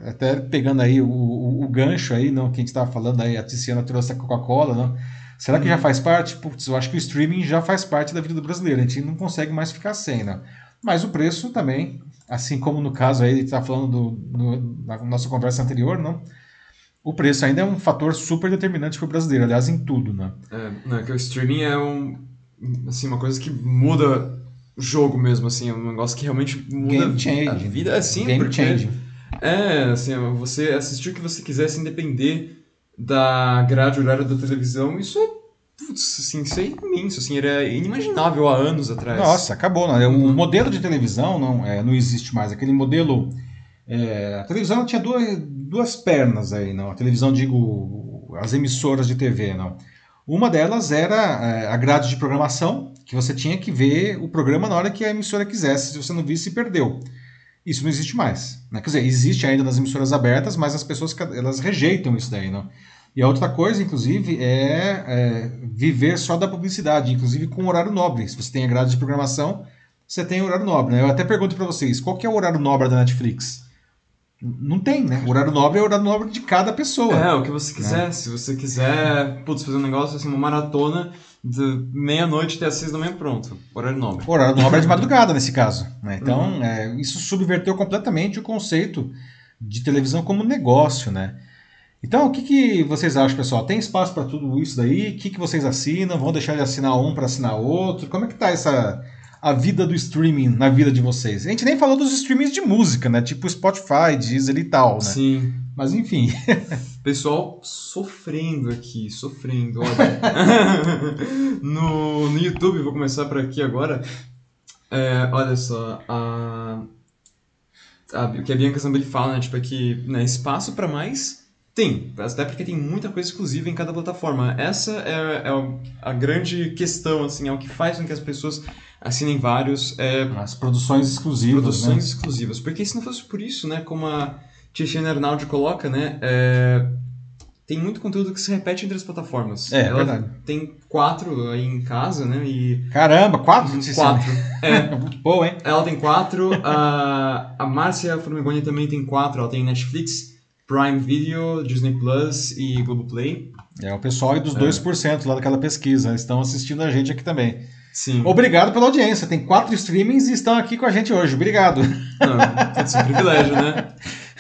Até pegando aí o, o, o gancho aí, não, que a gente estava falando aí, a Tiziana trouxe a Coca-Cola, não? Será que já faz parte? Putz, eu acho que o streaming já faz parte da vida do brasileiro, a gente não consegue mais ficar sem, né? Mas o preço também, assim como no caso aí, a gente estava falando do, do, na nossa conversa anterior, não? O preço ainda é um fator super determinante para o brasileiro, aliás, em tudo, né? É, não, que o streaming é um, assim, uma coisa que muda o jogo mesmo, assim, é um negócio que realmente muda Game change. a vida, assim, Game porque... Change. É, assim, você assistir o que você quiser sem depender da grade horária da televisão, isso é... Putz, assim, isso é imenso, assim, era inimaginável há anos atrás. Nossa, acabou, né? O uhum. modelo de televisão não, é, não existe mais, aquele modelo... É, a televisão tinha duas, duas pernas aí, não? A televisão, digo, as emissoras de T V, não? Uma delas era é, a grade de programação, que você tinha que ver o programa na hora que a emissora quisesse. Se você não visse, perdeu. Isso não existe mais, né? Quer dizer, existe ainda nas emissoras abertas, mas as pessoas, elas rejeitam isso daí, não? E a outra coisa, inclusive, é, é viver só da publicidade, inclusive com horário nobre. Se você tem a grade de programação, você tem horário nobre, né? Eu até pergunto para vocês, qual que é o horário nobre da Netflix? Não tem, né? O horário nobre é o horário nobre de cada pessoa. É, o que você quiser. Né? Se você quiser, putz, fazer um negócio assim, uma maratona de meia-noite até as seis da manhã, pronto. Horário nobre. O horário nobre é de madrugada, nesse caso, né? Então, uhum. é, isso subverteu completamente o conceito de televisão como negócio, né? Então, o que, que vocês acham, pessoal? Tem espaço para tudo isso daí? O que, que vocês assinam? Vão deixar de assinar um para assinar outro? Como é que tá essa... a vida do streaming na vida de vocês? A gente nem falou dos streamings de música, né? Tipo Spotify, Deezer e tal, né? Sim. Mas enfim. Pessoal sofrendo aqui, sofrendo, olha. no, no YouTube, vou começar por aqui agora. É, olha só, a, a, o que a Bianca Zambelli fala, né? Tipo, é que, né, espaço para mais tem. Até porque tem muita coisa exclusiva em cada plataforma. Essa é, é a grande questão, assim, é o que faz com que as pessoas... assinem vários... É, as produções exclusivas, Produções né? exclusivas. Porque se não fosse por isso, né? Como a Tiziana Arnaldi coloca, né? É, tem muito conteúdo que se repete entre as plataformas. É, Ela é verdade. Tem quatro aí em casa, né? E Caramba, quatro? Quatro. É. Muito boa, hein? Ela tem quatro. A, a Márcia Formigoni também tem quatro. Ela tem Netflix, Prime Video, Disney Plus e Globoplay. É, o pessoal aí dos é. dois por cento lá daquela pesquisa. Estão assistindo a gente aqui também. Sim. Obrigado pela audiência. Tem quatro streamings e estão aqui com a gente hoje. Obrigado. Não, isso é um privilégio, né?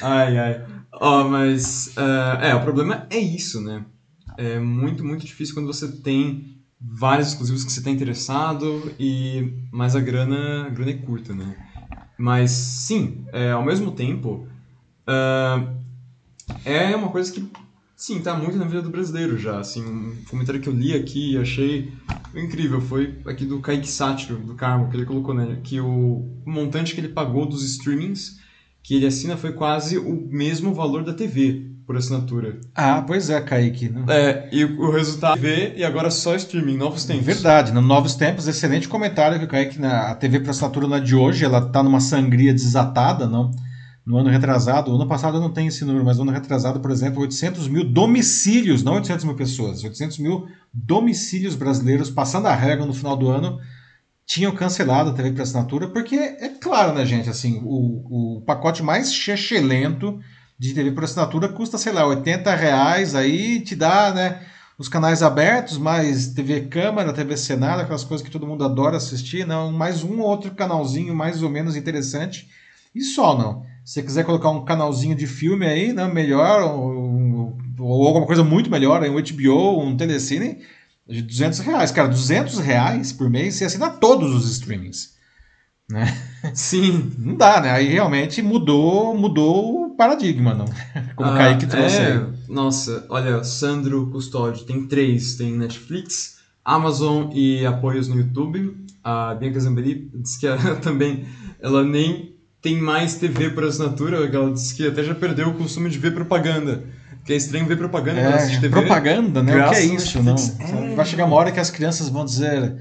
Ai, ai. Oh, mas uh, é, o problema é isso, né? É muito, muito difícil quando você tem vários exclusivos que você está interessado, e, mas a grana, a grana é curta, né? Mas sim, é, ao mesmo tempo, uh, é uma coisa que... Sim, tá muito na vida do brasileiro já, assim, um comentário que eu li aqui e achei incrível, foi aqui do Kaique Sátiro, do Carmo, que ele colocou, né, que o montante que ele pagou dos streamings que ele assina foi quase o mesmo valor da T V por assinatura. Ah, pois é, Kaique. Né? É, e o resultado é T V e agora só streaming, novos tempos. Verdade, no novos tempos, excelente comentário que o Kaique, a T V por assinatura não é de hoje, ela tá numa sangria desatada, não? No ano retrasado, ano passado eu não tenho esse número, mas no ano retrasado, por exemplo, oitocentos mil domicílios, não oitocentos mil pessoas, oitocentos mil domicílios brasileiros, passando a regra no final do ano, tinham cancelado a T V por assinatura, porque é claro, né, gente, assim, o, o pacote mais chechelento de T V por assinatura custa, sei lá, oitenta reais, aí te dá, né, os canais abertos, mais T V Câmara, T V Senado, aquelas coisas que todo mundo adora assistir, não, mais um ou outro canalzinho mais ou menos interessante, e só, não. Se você quiser colocar um canalzinho de filme aí, né, melhor, ou, ou alguma coisa muito melhor, um H B O, um Telecine, de duzentos reais, cara, duzentos reais por mês, você assina todos os streamings, né? Sim. Não dá, né? Aí realmente mudou, mudou o paradigma, não? Como o ah, Kaique trouxe é... aí. Nossa, olha, Sandro Custódio, tem três, tem Netflix, Amazon e apoios no YouTube. A Bianca Zambelli disse que ela, também, ela nem tem mais T V por assinatura, ela disse que até já perdeu o costume de ver propaganda. Que é estranho ver propaganda é, pra T V. Propaganda, né? O que é isso, não? É. Vai chegar uma hora que as crianças vão dizer,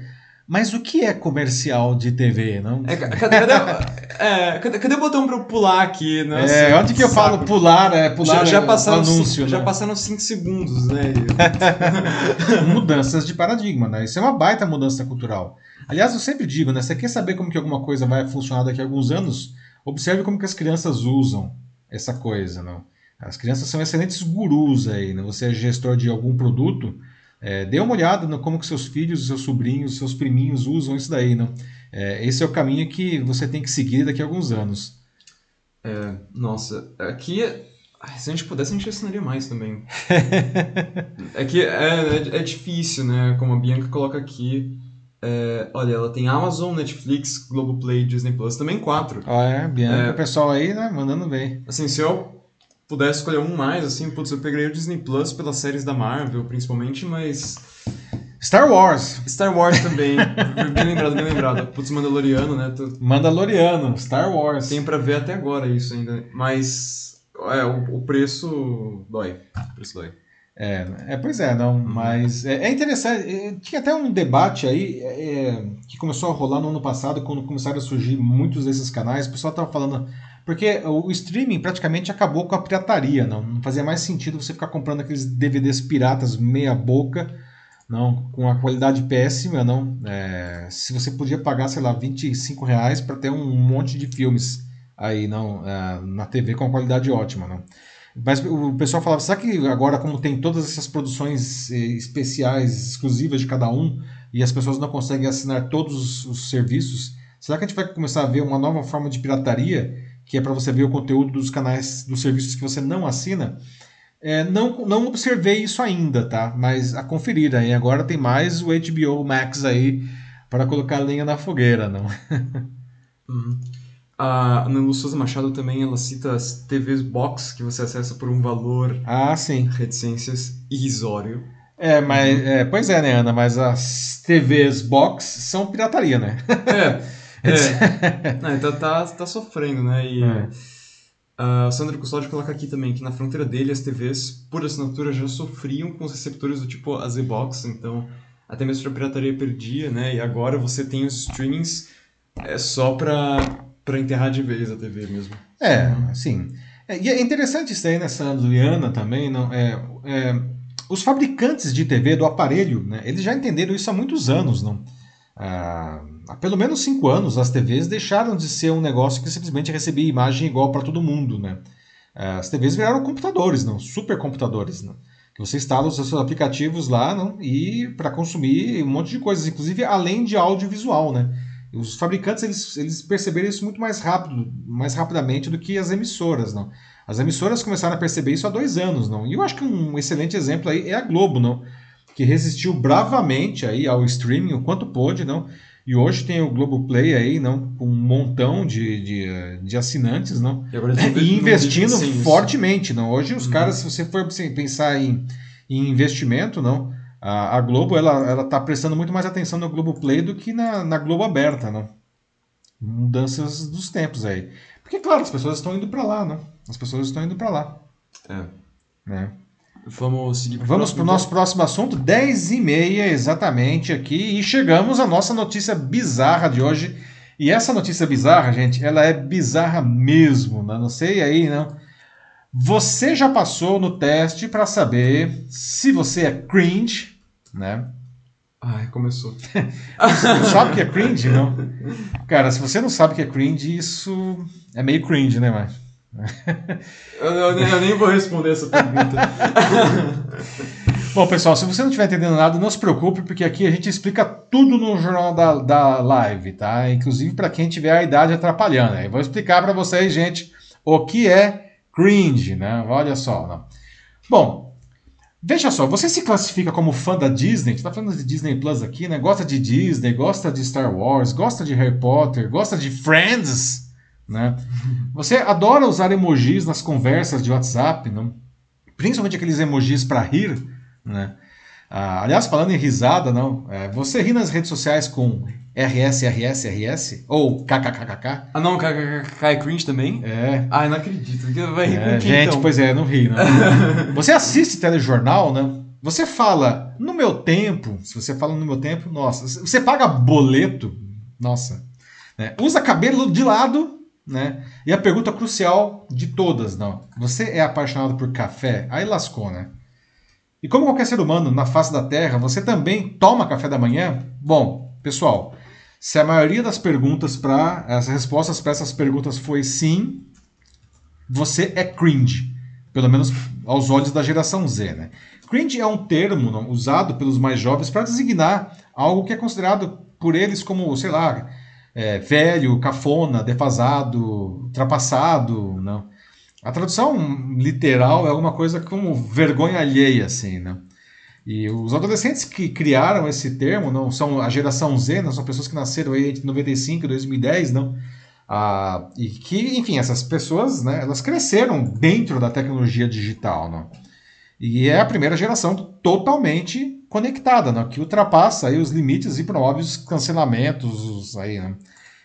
mas o que é comercial de T V, não? É, cadê, cadê, é, cadê, cadê o botão pra eu pular aqui? Né? Assim, é, onde que eu saco. Falo pular? É, pular já, já passaram, é, anúncio, cinco, né? Já passaram cinco segundos, né? Mudanças de paradigma, né? Isso é uma baita mudança cultural. Aliás, eu sempre digo, né? Você quer saber como que alguma coisa vai funcionar daqui a alguns anos? Observe como que as crianças usam essa coisa, não? As crianças são excelentes gurus aí, né? Você é gestor de algum produto, é, dê uma olhada no como que seus filhos, seus sobrinhos, seus priminhos usam isso daí, né? É, esse é o caminho que você tem que seguir daqui a alguns anos. É, nossa, aqui, se a gente pudesse, a gente assinaria mais também. É que é, é, é difícil, né? Como a Bianca coloca aqui. É, olha, ela tem Amazon, Netflix, Globoplay, Disney Plus, também quatro. Ah, é, Bianca, é, o pessoal aí, né? Mandando bem. Assim, se eu pudesse escolher um mais, assim, putz, eu pegaria o Disney Plus pelas séries da Marvel, principalmente, mas... Star Wars. Star Wars também. Bem lembrado, bem lembrado. Putz, Mandaloriano, né? Tô... Mandaloriano, Star Wars. Tem pra ver até agora isso ainda, mas é, o, o preço dói. O preço dói. É, é, pois é, não, mas é, é interessante, é, tinha até um debate aí é, que começou a rolar no ano passado, quando começaram a surgir muitos desses canais, o pessoal tava falando... Porque o streaming praticamente acabou com a pirataria, não, não fazia mais sentido você ficar comprando aqueles D V Ds piratas meia boca, não, com a qualidade péssima, não, é, se você podia pagar, sei lá, vinte e cinco reais para ter um monte de filmes aí, não, é, na T V com a qualidade ótima, não. Mas o pessoal falava, será que agora, como tem todas essas produções especiais, exclusivas de cada um, e as pessoas não conseguem assinar todos os serviços, será que a gente vai começar a ver uma nova forma de pirataria? Que é para você ver o conteúdo dos canais, dos serviços que você não assina, é, não, não observei isso ainda, tá? Mas a conferir aí, agora tem mais o H B O Max aí para colocar lenha na fogueira, não? Uhum. A Ana Lúcia Machado também, ela cita as T Vs Box, que você acessa por um valor... Ah, sim. Reticências irrisório. É, mas... Uhum. É, pois é, né, Ana? Mas as T Vs Box são pirataria, né? É. É. Não, então tá, tá sofrendo, né? E é. uh, o Sandro Custódio coloca aqui também que na fronteira dele as T Vs por assinatura já sofriam com os receptores do tipo a Z-Box, então até mesmo a pirataria perdia, né? E agora você tem os streamings é, só pra, pra enterrar de vez a T V mesmo. É, assim. É, e é interessante isso aí, né, Sandro e Ana também. Não, é, é, os fabricantes de T V, do aparelho, né, eles já entenderam isso há muitos anos, não? Ah, há pelo menos cinco anos as T Vs deixaram de ser um negócio que simplesmente recebia imagem igual para todo mundo, né? As T Vs viraram computadores, não? Supercomputadores, não? Que você instala os seus aplicativos lá, não? E para consumir um monte de coisas, inclusive além de audiovisual, né? Os fabricantes eles, eles perceberam isso muito mais rápido, mais rapidamente do que as emissoras, não? As emissoras começaram a perceber isso há dois anos, não? E eu acho que um excelente exemplo aí é a Globo, não? Que resistiu bravamente aí ao streaming o quanto pôde, não? E hoje tem o Globoplay aí, não? Com um montão de, de, de assinantes, não? E, agora e investindo fortemente, não? Hoje os hum. caras, se você for pensar em, em investimento, não? A, a Globo, ela, ela tá prestando muito mais atenção no Globoplay do que na, na Globo aberta, não? Mudanças dos tempos aí. Porque, claro, as pessoas estão indo para lá, não? As pessoas estão indo para lá. É. Né? Vamos seguir pro Vamos para o nosso próximo assunto, dez e meia exatamente aqui, e chegamos à nossa notícia bizarra de hoje. E essa notícia bizarra, gente, ela é bizarra mesmo, né? Não sei aí, não. Você já passou no teste para saber se você é cringe, né? Ai, começou. Você não sabe que é cringe, não? Cara, se você não sabe que é cringe, isso é meio cringe, né, mano? eu, eu, eu nem vou responder essa pergunta. Bom, pessoal, se você não estiver entendendo nada, não se preocupe, porque aqui a gente explica tudo no Jornal da, da Live, tá? Inclusive para quem tiver a idade atrapalhando. Né? Eu vou explicar para vocês, gente, o que é cringe, né? Olha só. Né? Bom, veja só, você se classifica como fã da Disney? Você tá falando de Disney Plus aqui, né? Gosta de Disney, gosta de Star Wars, gosta de Harry Potter, gosta de Friends, né? Você adora usar emojis nas conversas de WhatsApp, né? Principalmente aqueles emojis para rir, né? Ah, aliás, falando em risada, não, é, você ri nas redes sociais com R S, R S, R S ou K K K K K? Ah, não, K K K K é cringe também? É. Ah, não acredito. Vai rir é, com gente, então? Pois é, não ri. Não. Você assiste telejornal, né? Você fala no meu tempo, se você fala no meu tempo, nossa, você paga boleto, nossa, né? Usa cabelo de lado, né? E a pergunta crucial de todas, não, você é apaixonado por café? Aí lascou, né? E como qualquer ser humano na face da Terra, você também toma café da manhã? Bom, pessoal, se a maioria das perguntas para as respostas para essas perguntas foi sim, você é cringe, pelo menos aos olhos da geração Z, né? Cringe é um termo não, usado pelos mais jovens para designar algo que é considerado por eles como, sei lá, é, velho, cafona, defasado, ultrapassado, não? A tradução literal é alguma coisa como vergonha alheia, assim, né? E os adolescentes que criaram esse termo, não são a geração Z, não são pessoas que nasceram aí entre noventa e cinco e dois mil e dez, não? Ah, e que, enfim, essas pessoas, né, elas cresceram dentro da tecnologia digital, não? E é a primeira geração totalmente conectada, não? Que ultrapassa aí os limites e promove os cancelamentos, aí, né?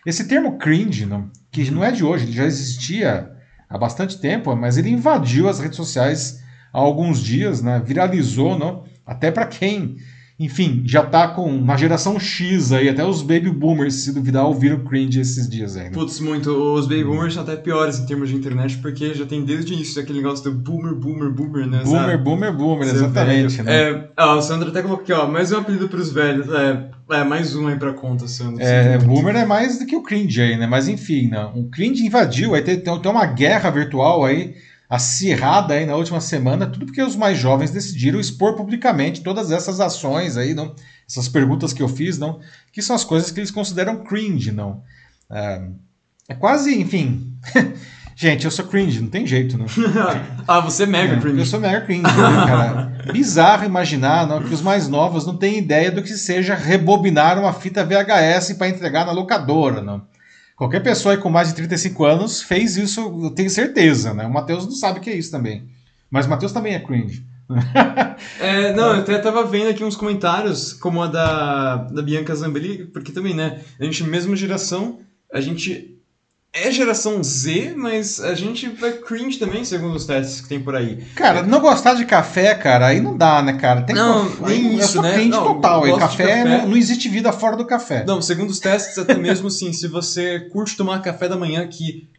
Esse termo cringe, não? Que não é de hoje, ele já existia há bastante tempo, mas ele invadiu as redes sociais há alguns dias, né? Viralizou, não? Até para quem, enfim, já tá com uma geração X aí, até os baby boomers, se duvidar, ouviram cringe esses dias aí. Né? Putz, muito, os baby boomers são até piores em termos de internet, porque já tem desde o início aquele negócio do boomer, boomer, boomer, né? Boomer, sabe? Boomer, boomer, Ser exatamente, velho. Né? É, ah, o Sandro até colocou aqui, ó, mais um apelido pros velhos, é... É, mais um aí pra conta, Santos. É, boomer é mais do que o cringe aí, né? Mas enfim, né? O cringe invadiu, aí tem, tem uma guerra virtual aí, acirrada aí na última semana, tudo porque os mais jovens decidiram expor publicamente todas essas ações aí, não? Essas perguntas que eu fiz, não? Que são as coisas que eles consideram cringe, não? É, é quase, enfim... Gente, eu sou cringe, não tem jeito, né? Ah, você é mega é, cringe. Eu sou mega cringe, né, cara? Bizarro imaginar não, que os mais novos não têm ideia do que seja rebobinar uma fita V H S para entregar na locadora, não? Qualquer pessoa aí com mais de trinta e cinco anos fez isso, eu tenho certeza, né? O Matheus não sabe o que é isso também. Mas o Matheus também é cringe. É, não, eu até tava vendo aqui uns comentários, como a da, da Bianca Zambelli, porque também, né? A gente, mesma geração, a gente... É geração Z, mas a gente vai cringe também, segundo os testes que tem por aí. Cara, não gostar de café, cara, aí não dá, né, cara? Tem não, que... nem eu isso, sou né? cringe não, total. Aí. Café, café. Não, não existe vida fora do café. Não, segundo os testes, até mesmo assim, se você curte tomar café da manhã, que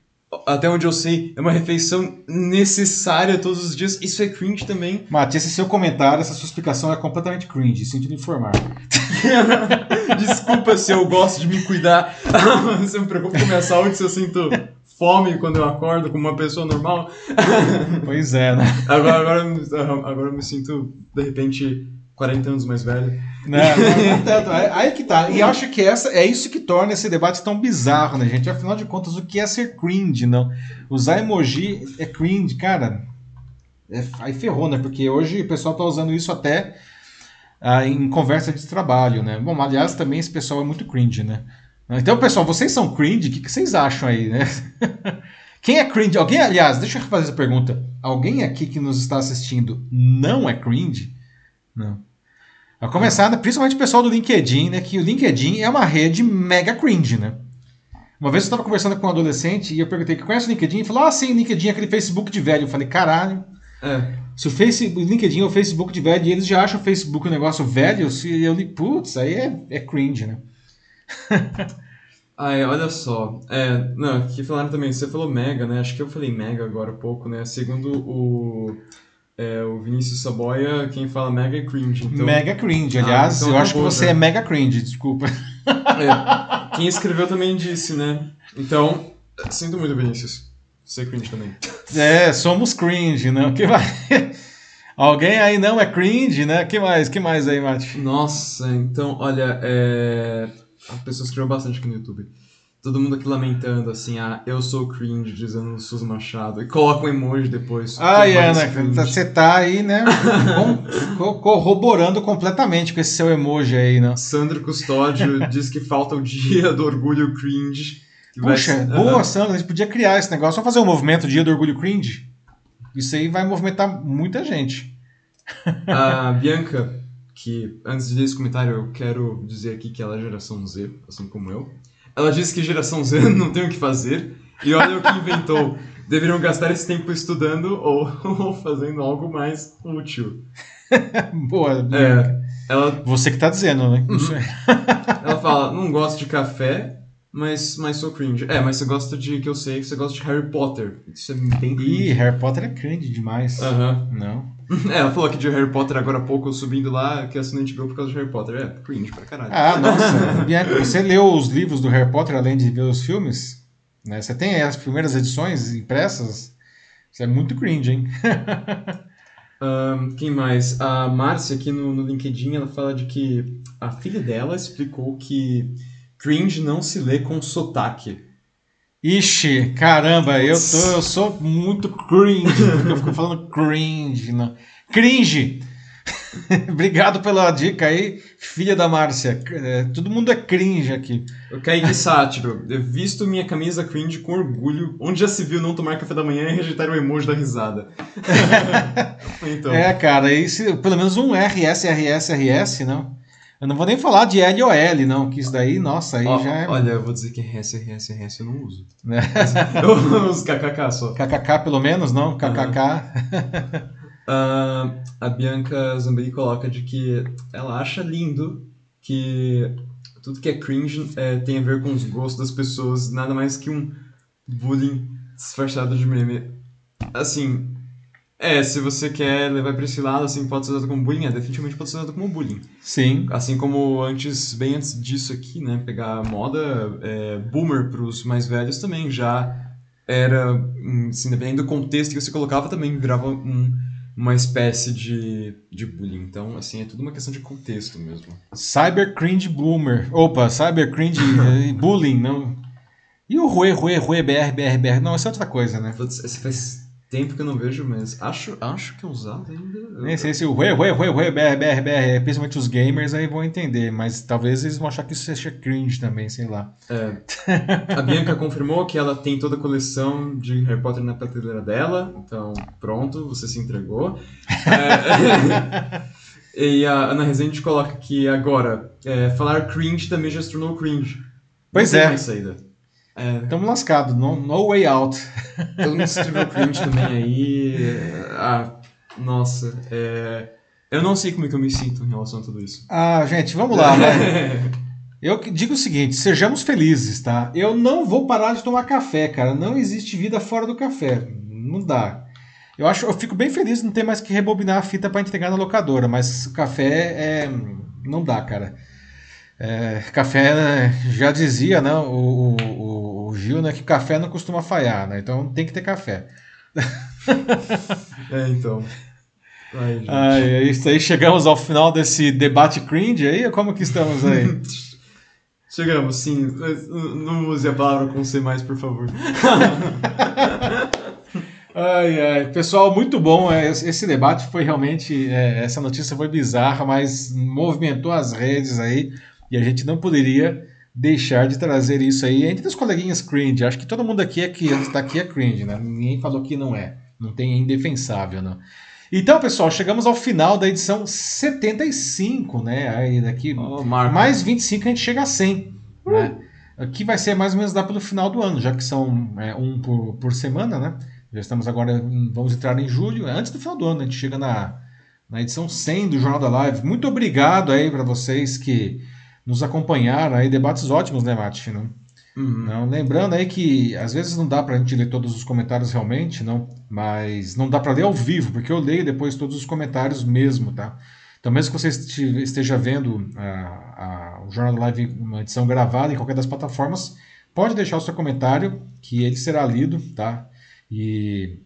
até onde eu sei, é uma refeição necessária todos os dias, isso é cringe também. Mati, esse seu comentário, essa sua explicação é completamente cringe, sinto lhe informar. Desculpa se eu gosto de me cuidar. Você me preocupa com minha saúde, se eu sinto fome quando eu acordo como uma pessoa normal. Pois é, né? Agora, agora, agora eu me sinto, de repente, quarenta anos mais velho. Não, não, não, aí que tá. E acho que essa, é isso que torna esse debate tão bizarro, né, gente? Afinal de contas, o que é ser cringe, não? Usar emoji é cringe, cara. É, aí ferrou, né? Porque hoje o pessoal tá usando isso até... Ah, em conversa de trabalho, né? Bom, aliás, também esse pessoal é muito cringe, né? Então, pessoal, vocês são cringe? O que, que vocês acham aí, né? Quem é cringe? Alguém, aliás, deixa eu fazer essa pergunta. Alguém aqui que nos está assistindo não é cringe? Não. A começar, principalmente o pessoal do LinkedIn, né? Que o LinkedIn é uma rede mega cringe, né? Uma vez eu estava conversando com um adolescente e eu perguntei, conhece o LinkedIn? Ele falou, ah, sim, LinkedIn é aquele Facebook de velho. Eu falei, caralho... É. Se o Facebook, LinkedIn ou o Facebook de velho, e eles já acham o Facebook um negócio velho, se eu li, putz, aí é, é cringe, né? Ai, olha só. É, não, aqui falaram também, você falou mega, né? Acho que eu falei mega agora há pouco, né? Segundo o, é, o Vinícius Saboia, quem fala mega é cringe. Então... Mega cringe, aliás, ah, então eu acho que você já é mega cringe, desculpa. É, quem escreveu também disse, né? Então, sinto muito, Vinícius. Você é cringe também. É, somos cringe, né? O que vai... Alguém aí não é cringe, né? Que mais? Que mais aí, Mati? Nossa, então, olha, é... as pessoas criam bastante aqui no YouTube. Todo mundo aqui lamentando, assim, ah, eu sou cringe, dizendo o Suzy Machado. E coloca um emoji depois. Ah, é, né? Você tá aí, né? Corroborando completamente com esse seu emoji aí, né? Sandro Custódio diz que falta o dia do orgulho cringe. Puxa, vai... boa, Sandro, a gente podia criar esse negócio. Só fazer um movimento dia do orgulho cringe. Isso aí vai movimentar muita gente. A Bianca, que antes de ler esse comentário, eu quero dizer aqui que ela é geração Z, assim como eu. Ela disse que geração Z não tem o que fazer, e olha o que inventou. Deveriam gastar esse tempo estudando ou, ou fazendo algo mais útil. Boa, Bianca. É, ela... Você que tá dizendo, né? Uhum. Ela fala, não gosto de café... Mas, mas sou cringe. É, mas você gosta de... Que eu sei que você gosta de Harry Potter. Isso é bem cringe. Ih, Harry Potter é cringe demais. Aham. Uhum. Não. É, ela falou aqui de Harry Potter agora há pouco, subindo lá, que assinante H B O por causa de Harry Potter. É, cringe pra caralho. Ah, nossa. Bianca, você leu os livros do Harry Potter, além de ver os filmes? Né? Você tem as primeiras edições impressas? Isso é muito cringe, hein? um, quem mais? A Márcia, aqui no, no LinkedIn, ela fala de que a filha dela explicou que... Cringe não se lê com sotaque. Ixi, caramba, eu, tô, eu sou muito cringe, porque eu fico falando cringe. Não. Cringe! Obrigado pela dica aí, filha da Márcia. É, todo mundo é cringe aqui. O Kaique Sátiro, eu visto minha camisa cringe com orgulho, onde já se viu não tomar café da manhã e rejeitar o emoji da risada. Então. É, cara, esse, pelo menos um R S, R S, R S, não? Eu não vou nem falar de L ou L, não, que isso daí, nossa, aí oh, já é... Olha, eu vou dizer que R S, R S, R S eu não uso. Eu uso K K K só. K K K pelo menos, não? K K K. Uhum. uh, a Bianca Zambelli coloca de que ela acha lindo que tudo que é cringe é, tem a ver com os gostos das pessoas, nada mais que um bullying disfarçado de meme. Assim, é, se você quer levar pra esse lado, assim, pode ser usado como bullying, é, definitivamente pode ser usado como bullying. Sim. Assim como antes, bem antes disso aqui, né, pegar a moda, é, boomer pros mais velhos também já era, assim, dependendo do contexto que você colocava também, virava um, uma espécie de, de bullying. Então, assim, é tudo uma questão de contexto mesmo. Cyber cringe boomer. Opa, cyber cringe bullying, não. E o ruê, ruê, ruê, br, br, br. Não, essa é outra coisa, né? Você faz... Tempo que eu não vejo, mas acho, acho que é usado ainda. Nem sei se o ué, ué, ué, ué, br, br, br, principalmente os gamers aí vão entender, mas talvez eles vão achar que isso seja cringe também, sei lá. É. A Bianca confirmou que ela tem toda a coleção de Harry Potter na prateleira dela, então pronto, você se entregou. É... E a Ana Rezende coloca que agora, é, falar cringe também já se tornou cringe. Pois é. Estamos é. lascados, no, no way out. Todo mundo se tornou cringe também aí. Ah, nossa, é... eu não sei como é que eu me sinto em relação a tudo isso. Ah, gente, vamos lá. Né? Eu digo o seguinte, sejamos felizes, tá? Eu não vou parar de tomar café, cara. Não existe vida fora do café. Não dá. Eu, acho, eu fico bem feliz de não ter mais que rebobinar a fita para entregar na locadora, mas o café é... não dá, cara. É, café, né, já dizia, né, o, o, o Gil, né, que café não costuma falhar, né, então tem que ter café. É, então. Ai, gente. Ai, é isso aí, chegamos ao final desse debate cringe aí, como que estamos aí? Chegamos, sim. Não use a palavra com C mais, por favor. Ai, ai. Pessoal, muito bom. Esse debate foi realmente, é, essa notícia foi bizarra, mas movimentou as redes aí. E a gente não poderia deixar de trazer isso aí entre os coleguinhas cringe. Acho que todo mundo aqui é que está aqui é cringe, né? Ninguém falou que não é. Não tem, é indefensável, né? Então, pessoal, chegamos ao final da edição setenta e cinco, né? Aí daqui oh, mais vinte e cinco a gente chega a cem, uh. né? Que vai ser mais ou menos lá pelo final do ano, já que são é, um por, por semana, né? Já estamos agora, vamos entrar em julho, antes do final do ano, a gente chega na, na edição cem do Jornal da Live. Muito obrigado aí para vocês que nos acompanharam aí, debates ótimos, né, Mati? Não? Uhum. Não, lembrando aí que às vezes não dá para a gente ler todos os comentários realmente, não, mas não dá para ler ao vivo, porque eu leio depois todos os comentários mesmo, tá? Então mesmo que você esteja vendo a, a, o Jornal da Live, uma edição gravada em qualquer das plataformas, pode deixar o seu comentário, que ele será lido, tá? E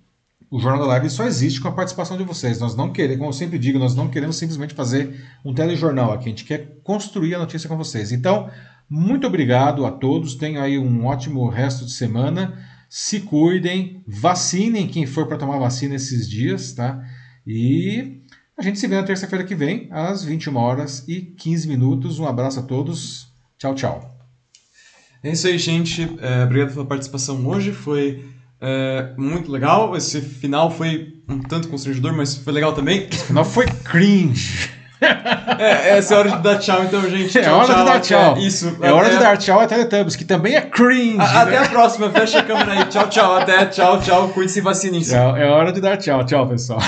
o Jornal da Live só existe com a participação de vocês. Nós não queremos, como eu sempre digo, nós não queremos simplesmente fazer um telejornal aqui. A gente quer construir a notícia com vocês. Então, muito obrigado a todos. Tenham aí um ótimo resto de semana. Se cuidem, vacinem quem for para tomar vacina esses dias, tá? E a gente se vê na terça-feira que vem, às vinte e uma horas e quinze minutos. Um abraço a todos. Tchau, tchau. É isso aí, gente. É, obrigado pela participação hoje. Foi é, muito legal. Esse final foi um tanto constrangedor, mas foi legal também. Esse final foi cringe. É, essa é a hora de dar tchau, então, gente. Tchau, é hora tchau, de dar tchau. É, isso, é hora de dar tchau a Teletubbies, que também é cringe. A, né? Até a próxima. Fecha a câmera aí. Tchau, tchau. Até. Tchau, tchau. Cuide-se e vacine-se. É, é hora de dar tchau. Tchau, pessoal.